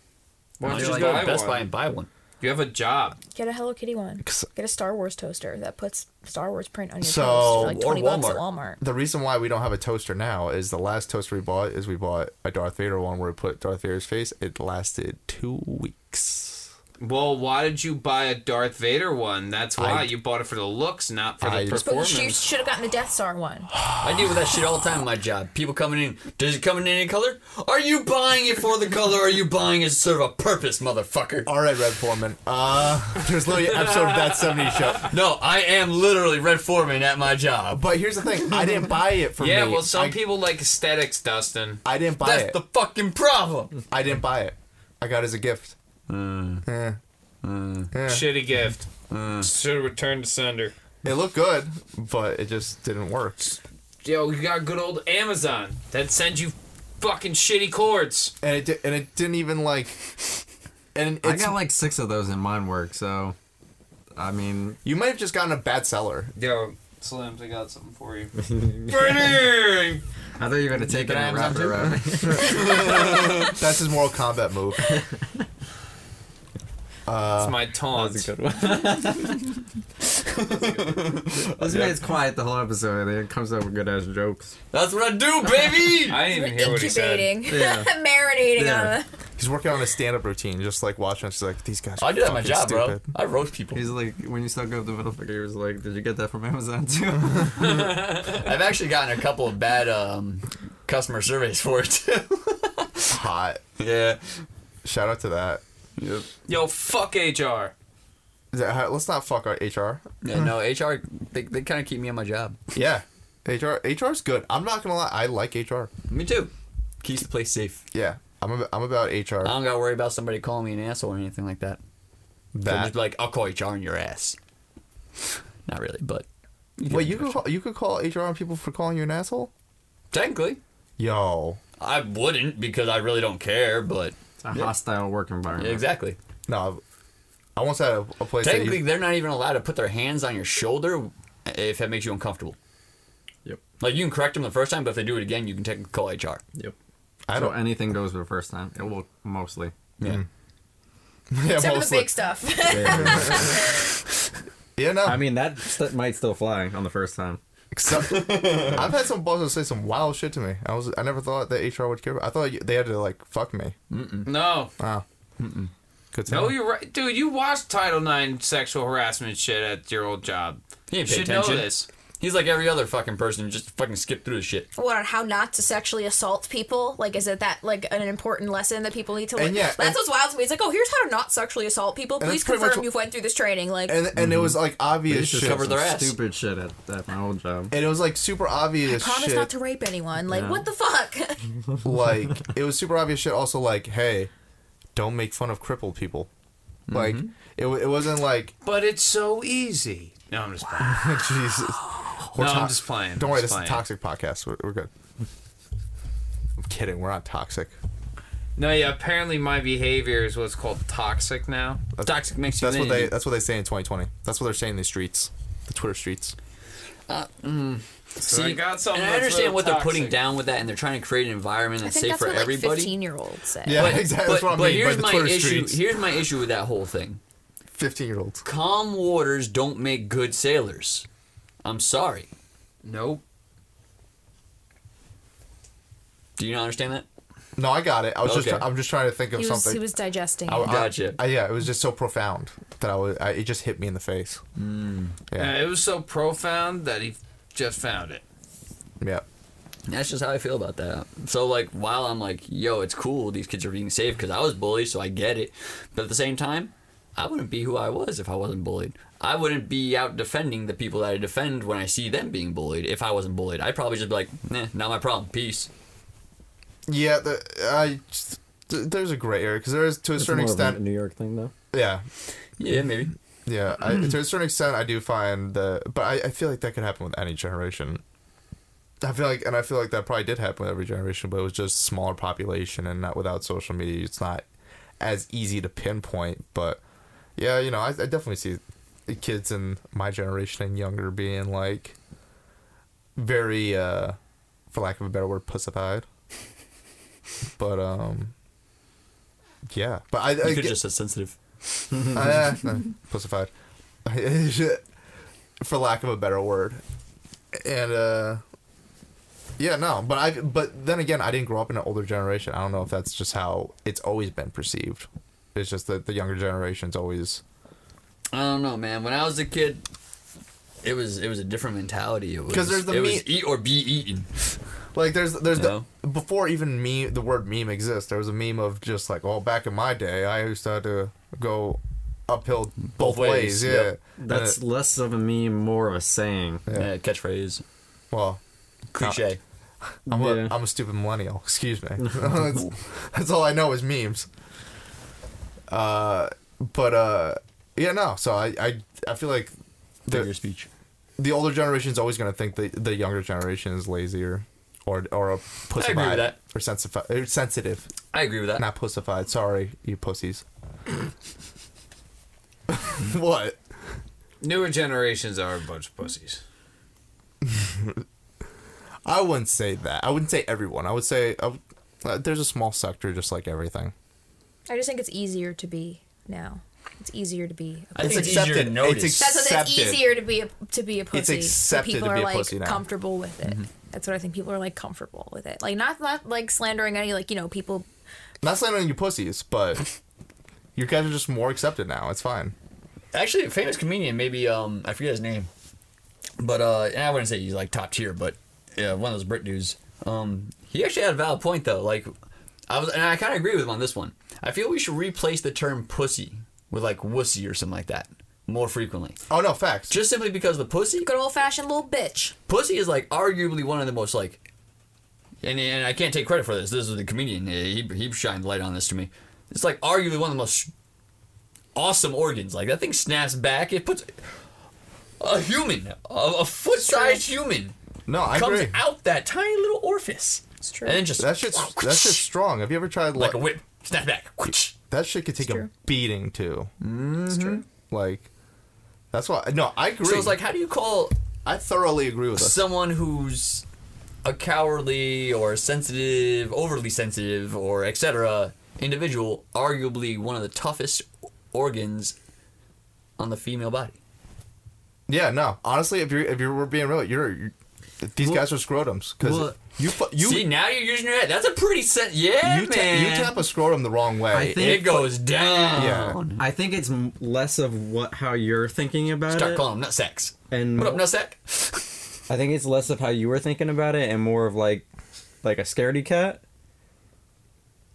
Why don't you just go to Best Buy and buy one? You have a job. Get a Hello Kitty one. Get a Star Wars toaster that puts Star Wars print on your so, toast for like twenty or Walmart. Bucks at Walmart. The reason why we don't have a toaster now is the last toaster we bought is we bought a Darth Vader one where we put Darth Vader's face. It lasted two weeks. Well, why did you buy a Darth Vader one? That's why I, you bought it for the looks, not for I, the performance. You should have gotten the Death Star one. I deal with that shit all the time in my job. People coming in. Does it come in any color? Are you buying it for the color? Or are you buying it to serve a purpose, motherfucker? All right, Red Foreman. Uh, there's literally an episode of That seventies Show. No, I am literally Red Foreman at my job. But here's the thing. I didn't buy it for yeah, me. Yeah, well, some I, people like aesthetics, Dustin. I didn't buy That's it. That's the fucking problem. I didn't buy it. I got it as a gift. Mm. Yeah. Mm. Yeah. Shitty gift. Mm. Should have returned to sender. It looked good, but it just didn't work. Yo, you got good old Amazon that sends you fucking shitty cords, and it di- and it didn't even like. And it's, I got like six of those in mine work, so I mean, you might have just gotten a bad seller. Yo, Slims, I got something for you. Burning. I thought you were gonna take it and wrap it around. That's his Mortal Kombat move. Uh, it's my taunt. That was a good one. This man's quiet the whole episode, and then it comes up with good ass jokes. That's what I do, baby. I didn't even hear what he said. Yeah. Marinating yeah. on it. He's working on a stand-up routine, just like watching. She's like, these guys. Are I do that my job, stupid. Bro. I roast people. He's like, when you stuck up the middle figure, he was like, "Did you get that from Amazon too?" I've actually gotten a couple of bad um, customer surveys for it too. Hot. Yeah. Shout out to that. Yep. Yo, fuck H R. That, let's not fuck our H R. Yeah, no, H R, they they kind of keep me on my job. Yeah. H R, H R's good. I'm not going to lie. I like H R. Me too. Keeps the place safe. Yeah. I'm about, I'm about H R. I don't got to worry about somebody calling me an asshole or anything like that. That? So I'm just like, I'll call H R on your ass. Not really, but... You Wait, you could, call, you could call H R on people for calling you an asshole? Technically. Yo. I wouldn't because I really don't care, but... A hostile yeah. work environment. Yeah, exactly. No, I won't say a, a place. Technically, you... they're not even allowed to put their hands on your shoulder if that makes you uncomfortable. Yep. Like you can correct them the first time, but if they do it again, you can technically call H R. Yep. I so don't. Anything goes the first time. It will mostly. Yeah. Mm. yeah Except mostly. For the big stuff. yeah. No. I mean that st- might still fly on the first time. Except I've had some bosses say some wild shit to me. I was I never thought that H R would care about. I thought they had to like fuck me. Mm-mm. No. Wow. Mm-mm. No, you're right. Dude, you watched Title nine sexual harassment shit at your old job. He didn't pay attention. You should know this. He's like every other fucking person who just fucking skipped through the shit. What, how not to sexually assault people? Like, is it that, like, an important lesson that people need to learn? Yeah, that's what's wild to me. It's like, oh, here's how to not sexually assault people. Please confirm you've went through this training. Like, And, and mm-hmm. it was, like, obvious shit. Cover their ass. Stupid shit at, at my old job. And it was, like, super obvious shit. I promise shit. not to rape anyone. Like, yeah. What the fuck? Like, it was super obvious shit. Also, like, hey, don't make fun of crippled people. Like, mm-hmm. it it wasn't like... But it's so easy. No, I'm just playing. Jesus. We're no, to- I'm just playing. Don't I'm worry, this playing. is a toxic podcast. We're, we're good. I'm kidding. We're not toxic. No, yeah. Apparently, my behavior is what's called toxic now. That's, toxic makes you. That's what they. That's what they say in twenty twenty. That's what they're saying in the streets, the Twitter streets. Uh, mm. So see, I got something. And I understand what toxic. they're putting down with that, and they're trying to create an environment that's safe for everybody. Like fifteen-year-olds say. Yeah, but, exactly. But, that's what I'm but here's by my Twitter issue. Streets. Here's my issue with that whole thing. fifteen-year-olds. Calm waters don't make good sailors. I'm sorry. Nope. Do you not understand that? No, I got it. I was okay. just I'm just trying to think of he was, something. He was digesting. I, it. I, gotcha. I, yeah, it was just so profound that I was. I, it just hit me in the face. Mm. Yeah. yeah, it was so profound that he just found it. Yeah. That's just how I feel about that. So, like, while I'm like, yo, it's cool, these kids are being safe because I was bullied, so I get it. But at the same time, I wouldn't be who I was if I wasn't bullied. I wouldn't be out defending the people that I defend when I see them being bullied if I wasn't bullied. I'd probably just be like, nah, not my problem. Peace. Yeah, the, I just, there's a gray area because there is, to a it's certain more extent... Of a New York thing, though. Yeah. Yeah, maybe. Yeah, I, to a certain extent, I do find the... But I, I feel like that could happen with any generation. I feel like... And I feel like that probably did happen with every generation, but it was just smaller population and not without social media. It's not as easy to pinpoint, but... Yeah, you know, I, I definitely see the kids in my generation and younger being, like, very, uh, for lack of a better word, pussified. But, um, yeah. But I, you I, could I, just say sensitive. Uh, no, pussified. For lack of a better word. And, uh, yeah, no. But, I, but then again, I didn't grow up in an older generation. I don't know if that's just how it's always been perceived. It's just that the younger generation's always... I don't know, man. When I was a kid, it was it was a different mentality. It was, there's the it me- was eat or be eaten. Like, there's there's you know? the... Before even meme, the word meme exists, there was a meme of just like, oh, back in my day, I used to have to go uphill both, both ways. ways. Yeah, yep. That's it, less of a meme, more of a saying. Yeah, yeah catchphrase. Well, cliche. I'm, yeah. a, I'm a stupid millennial. Excuse me. that's, that's all I know is memes. Uh, but, uh, yeah, no, so I, I, I feel like the, speech. the older generation is always going to think that the younger generation is lazier or, or a pussified. I agree with that. Or sensifi- sensitive. I agree with that. Not pussified. Sorry, you pussies. What? Newer generations are a bunch of pussies. I wouldn't say that. I wouldn't say everyone. I would say I would, uh, there's a small sector just like everything. I just think it's easier to be now. It's easier to be a pussy. It's accepted. Notice. It's accepted. That's what it's easier to be a, to be a pussy. It's accepted so people to be are, a like, pussy now. Comfortable with it. Mm-hmm. That's what I think. People are like comfortable with it. Like not not like slandering any like you know people. Not slandering you pussies, but you guys are just more accepted now. It's fine. Actually, a famous comedian, maybe um I forget his name, but uh and I wouldn't say he's like top tier, but yeah, one of those Brit dudes. Um, he actually had a valid point though. Like I was, and I kind of agree with him on this one. I feel we should replace the term pussy with, like, wussy or something like that more frequently. Oh, no, facts. Just simply because the pussy... Good old-fashioned little bitch. Pussy is, like, arguably one of the most, like... And, and I can't take credit for this. This is the comedian. He, he shined light on this to me. It's, like, arguably one of the most awesome organs. Like, that thing snaps back. It puts a human, a, a foot-sized human... No, I comes agree. ...comes out that tiny little orifice. It's true. And just... That shit's, that shit's strong. Have you ever tried... Like, like a whip. Snap back. That shit could take a beating, too. Mm-hmm. It's true. Like, that's why... No, I agree. So it's like, how do you call... I thoroughly agree with someone us. who's a cowardly or sensitive, overly sensitive, or et cetera, individual, arguably one of the toughest organs on the female body. Yeah, no. Honestly, if you're, if you're being real, you're... you're These well, guys are scrotums. Cause well, you, you, see, now you're using your head. That's a pretty set. Yeah, you ta- man. You tap a scrotum the wrong way. I think, it goes down. Yeah. I think it's less of what how you're thinking about Start it. Start calling them nutsacks. And what up, nutsack? I think it's less of how you were thinking about it and more of like like a scaredy cat.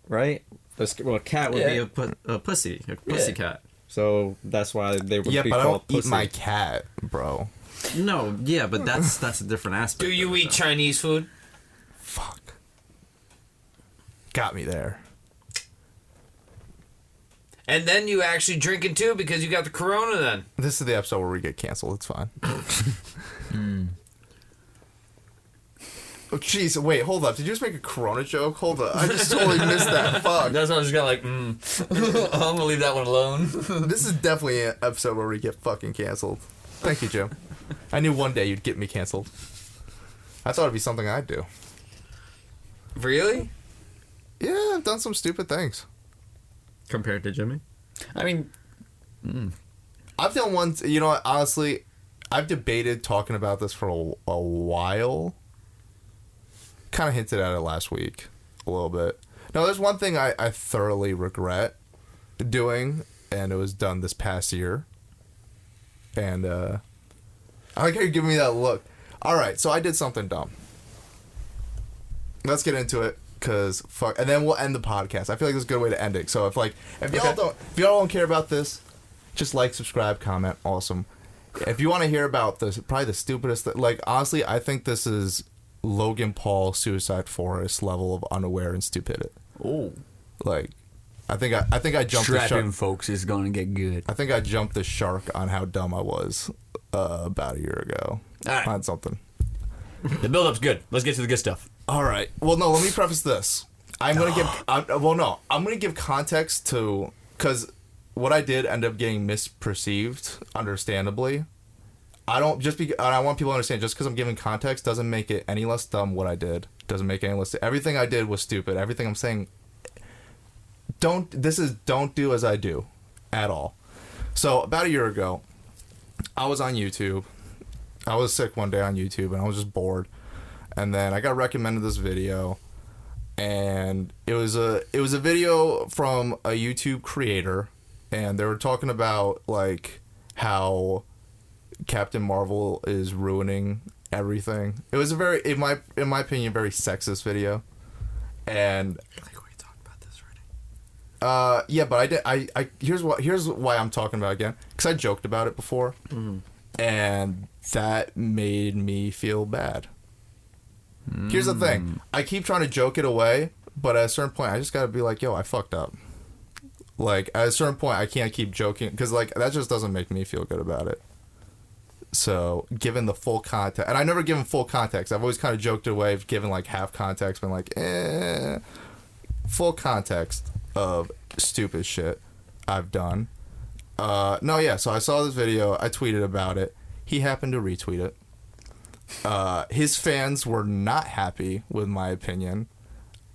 Right? A, well, a cat would yeah. be a, pu- a pussy. A pussy yeah. cat. So that's why they would yeah, be but called I don't pussy. Eat my cat, bro. No, yeah, but that's that's a different aspect. Do you eat so. Chinese food? Fuck. Got me there. And then you actually drinking too because you got the corona then. This is the episode where we get canceled. It's fine. mm. Oh, jeez. Wait, hold up. Did you just make a corona joke? Hold up. I just totally missed that. Fuck. That's why I was just kind of like, mm. I'm going to leave that one alone. This is definitely an episode where we get fucking canceled. Thank you, Jim. I knew one day you'd get me canceled. I thought it'd be something I'd do. Really? Yeah, I've done some stupid things. Compared to Jimmy? I mean... Mm. I've done ones... You know what? Honestly, I've debated talking about this for a, a while. Kind of hinted at it last week. A little bit. No, there's one thing I, I thoroughly regret doing, and it was done this past year. And, uh... I like how you're giving me that look. Alright, so I did something dumb. Let's get into it, because fuck... And then we'll end the podcast. I feel like this is a good way to end it. So if, like... If y'all, okay. don't, if y'all don't care about this, just like, subscribe, comment. Awesome. If you want to hear about this, probably the stupidest... Th- like, honestly, I think this is Logan Paul Suicide Forest level of unaware and stupidity. Oh. Like... I think I, I think I jumped Strap the shark. In, folks, is going to get good. I think I jumped the shark on how dumb I was uh, about a year ago. All right. On something. The build-up's good. Let's get to the good stuff. All right. Well, no, let me preface this. I'm going to give... I, well, no. I'm going to give context to... Because what I did ended up getting misperceived, understandably. I don't... just be. I want people to understand, just because I'm giving context doesn't make it any less dumb what I did. Doesn't make it any less... Everything I did was stupid. Everything I'm saying... Don't, this is don't do as I do at all. So about a year ago, I was on YouTube. I was sick one day on YouTube and I was just bored. And then I got recommended this video, and it was a, it was a video from a YouTube creator, and they were talking about like how Captain Marvel is ruining everything. It was a very, in my, in my opinion, very sexist video. And Uh yeah, but I did I, I here's what here's why I'm talking about it again, because I joked about it before, mm-hmm. and that made me feel bad. Mm. Here's the thing: I keep trying to joke it away, but at a certain point, I just gotta be like, "Yo, I fucked up." Like at a certain point, I can't keep joking because like that just doesn't make me feel good about it. So, given the full context, and I never give them full context. I've always kind of joked it away, given like half context, been like, "Eh," full context of stupid shit I've done. Uh, no, yeah, so I saw this video. I tweeted about it. He happened to retweet it. Uh, his fans were not happy with my opinion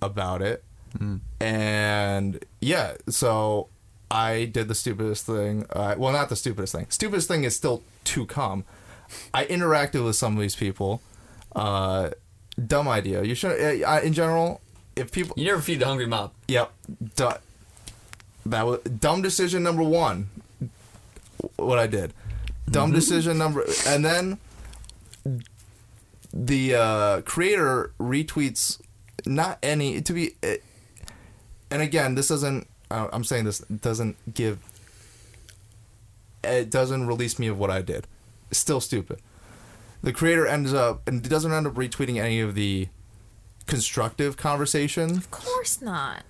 about it. Mm. And, yeah, so I did the stupidest thing. Uh, well, not the stupidest thing. Stupidest thing is still to come. I interacted with some of these people. Uh, dumb idea. You should, uh, in general... If people, you never feed the hungry mob. Yep. D- that was dumb decision number one. What I did. Dumb mm-hmm. decision number... And then the uh, creator retweets not any... to be. It, and again, this doesn't... I'm saying this doesn't give... It doesn't release me of what I did. It's still stupid. The creator ends up... And doesn't end up retweeting any of the... constructive conversation. Of course not.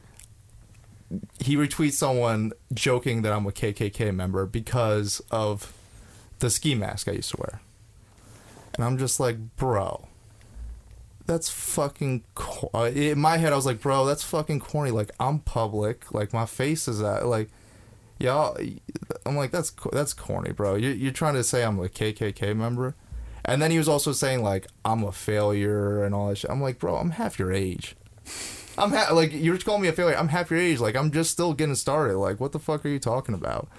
He retweets someone joking that I'm a K K K member because of the ski mask I used to wear. And I'm just like, bro, that's fucking... Cor-. In my head, I was like, bro, that's fucking corny. Like, I'm public. Like, my face is at... Like, y'all... I'm like, that's that's corny, bro. You're, you're trying to say I'm a K K K member? And then he was also saying, like, I'm a failure and all that shit. I'm like, bro, I'm half your age. I'm ha- like, you're calling me a failure. I'm half your age. Like, I'm just still getting started. Like, what the fuck are you talking about?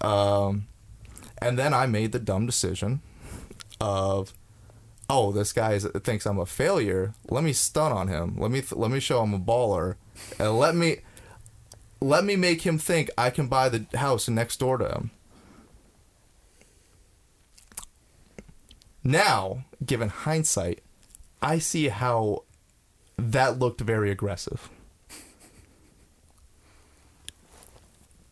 Um, and then I made the dumb decision of oh, this guy is, thinks I'm a failure. Let me stun on him. Let me th- let me show him a baller, and let me let me make him think I can buy the house next door to him. Now, given hindsight, I see how that looked very aggressive,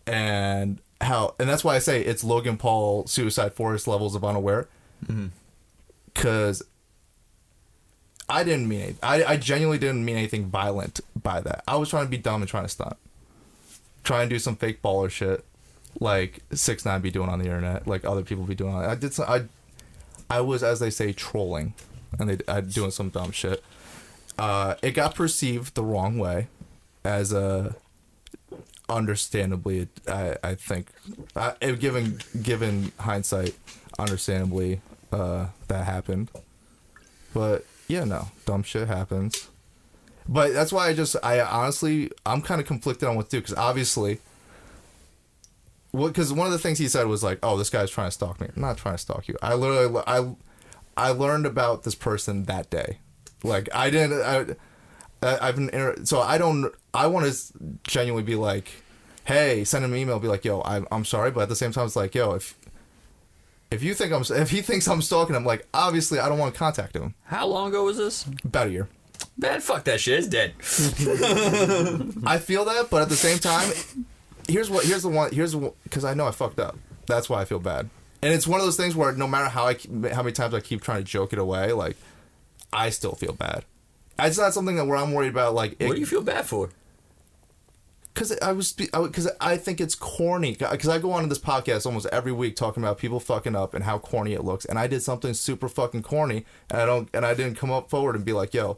and how and that's why I say it's Logan Paul Suicide Forest levels of unaware. Mm-hmm. Because I didn't mean it. I, I genuinely didn't mean anything violent by that. I was trying to be dumb and trying to stunt. Trying to do some fake baller shit like six nine be doing on the internet, like other people be doing on it. I did some, I, I was, as they say, trolling and they I, doing some dumb shit. Uh, it got perceived the wrong way as a... Understandably, I, I think... I, given, given hindsight, understandably... Uh, that happened, but yeah, no, dumb shit happens. But that's why I just, I honestly, I'm kind of conflicted on what to do because obviously, what because one of the things he said was like, "Oh, this guy's trying to stalk me." I'm not trying to stalk you. I literally, I, I learned about this person that day. Like I didn't, I, I I've been so I don't. I want to genuinely be like, "Hey, send him an email." Be like, "Yo, I'm I'm sorry," but at the same time, it's like, "Yo, if." If you think I'm, if he thinks I'm stalking him, like obviously I don't want to contact him. How long ago was this? About a year. Man, fuck that shit. It's dead. I feel that, but at the same time, here's what, here's the one, here's because I know I fucked up. That's why I feel bad. And it's one of those things where no matter how I, how many times I keep trying to joke it away, like I still feel bad. It's not something that where I'm worried about. Like, it, what do you feel bad for? Because I was, because I, I think it's corny. Because I go on to this podcast almost every week talking about people fucking up and how corny it looks. And I did something super fucking corny, and I don't, and I didn't come up forward and be like, "Yo,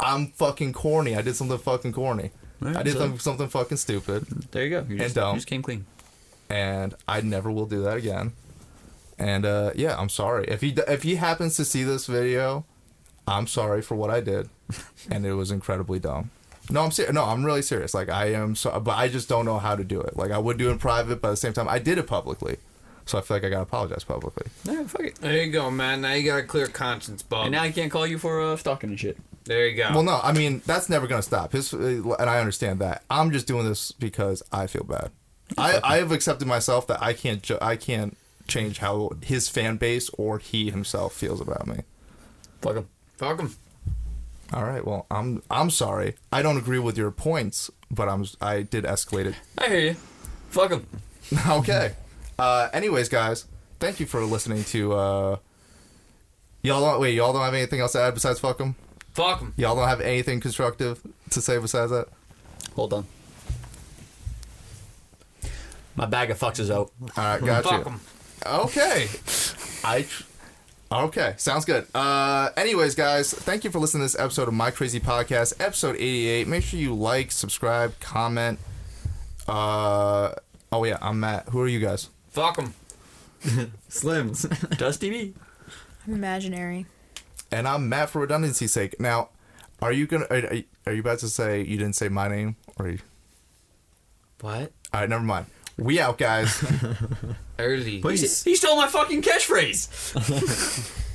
I'm fucking corny. I did something fucking corny. Right, I did so, something fucking stupid." There you go. You just, and dumb. You just came clean. And I never will do that again. And uh, yeah, I'm sorry if he if he happens to see this video. I'm sorry for what I did, and it was incredibly dumb. No, I'm ser- No, I'm really serious. Like I am, so- but I just don't know how to do it. Like I would do it in private, but at the same time, I did it publicly, so I feel like I gotta apologize publicly. Yeah, fuck it. There you go, man. Now you got a clear conscience, Bob. And now he can't call you for uh, stalking and shit. There you go. Well, no, I mean that's never gonna stop. His, and I understand that. I'm just doing this because I feel bad. I, I have accepted myself that I can't. Ju- I can't change how his fan base or he himself feels about me. Fuck him. Fuck him. All right, well, I'm I'm sorry. I don't agree with your points, but I'm I did escalate it. I hear you. Fuck him. Okay. Uh, anyways, guys, thank you for listening to. Uh, y'all don't wait. Y'all don't have anything else to add besides fuck him. Fuck him. Y'all don't have anything constructive to say besides that. Hold on. My bag of fucks is out. All right, got fuck you. Him. Okay. I. Tr- Okay, sounds good. Uh, anyways, guys, thank you for listening to this episode of My Crazy Podcast, episode eighty-eight. Make sure you like, subscribe, comment. Uh, oh, yeah, I'm Matt. Who are you guys? Fuck 'em. Slims. Dusty B. I'm imaginary. And I'm Matt for redundancy's sake. Now, are you gonna? Are, are you about to say you didn't say my name? Or are you... What? All right, never mind. We out, guys. Early. He, he stole my fucking catchphrase.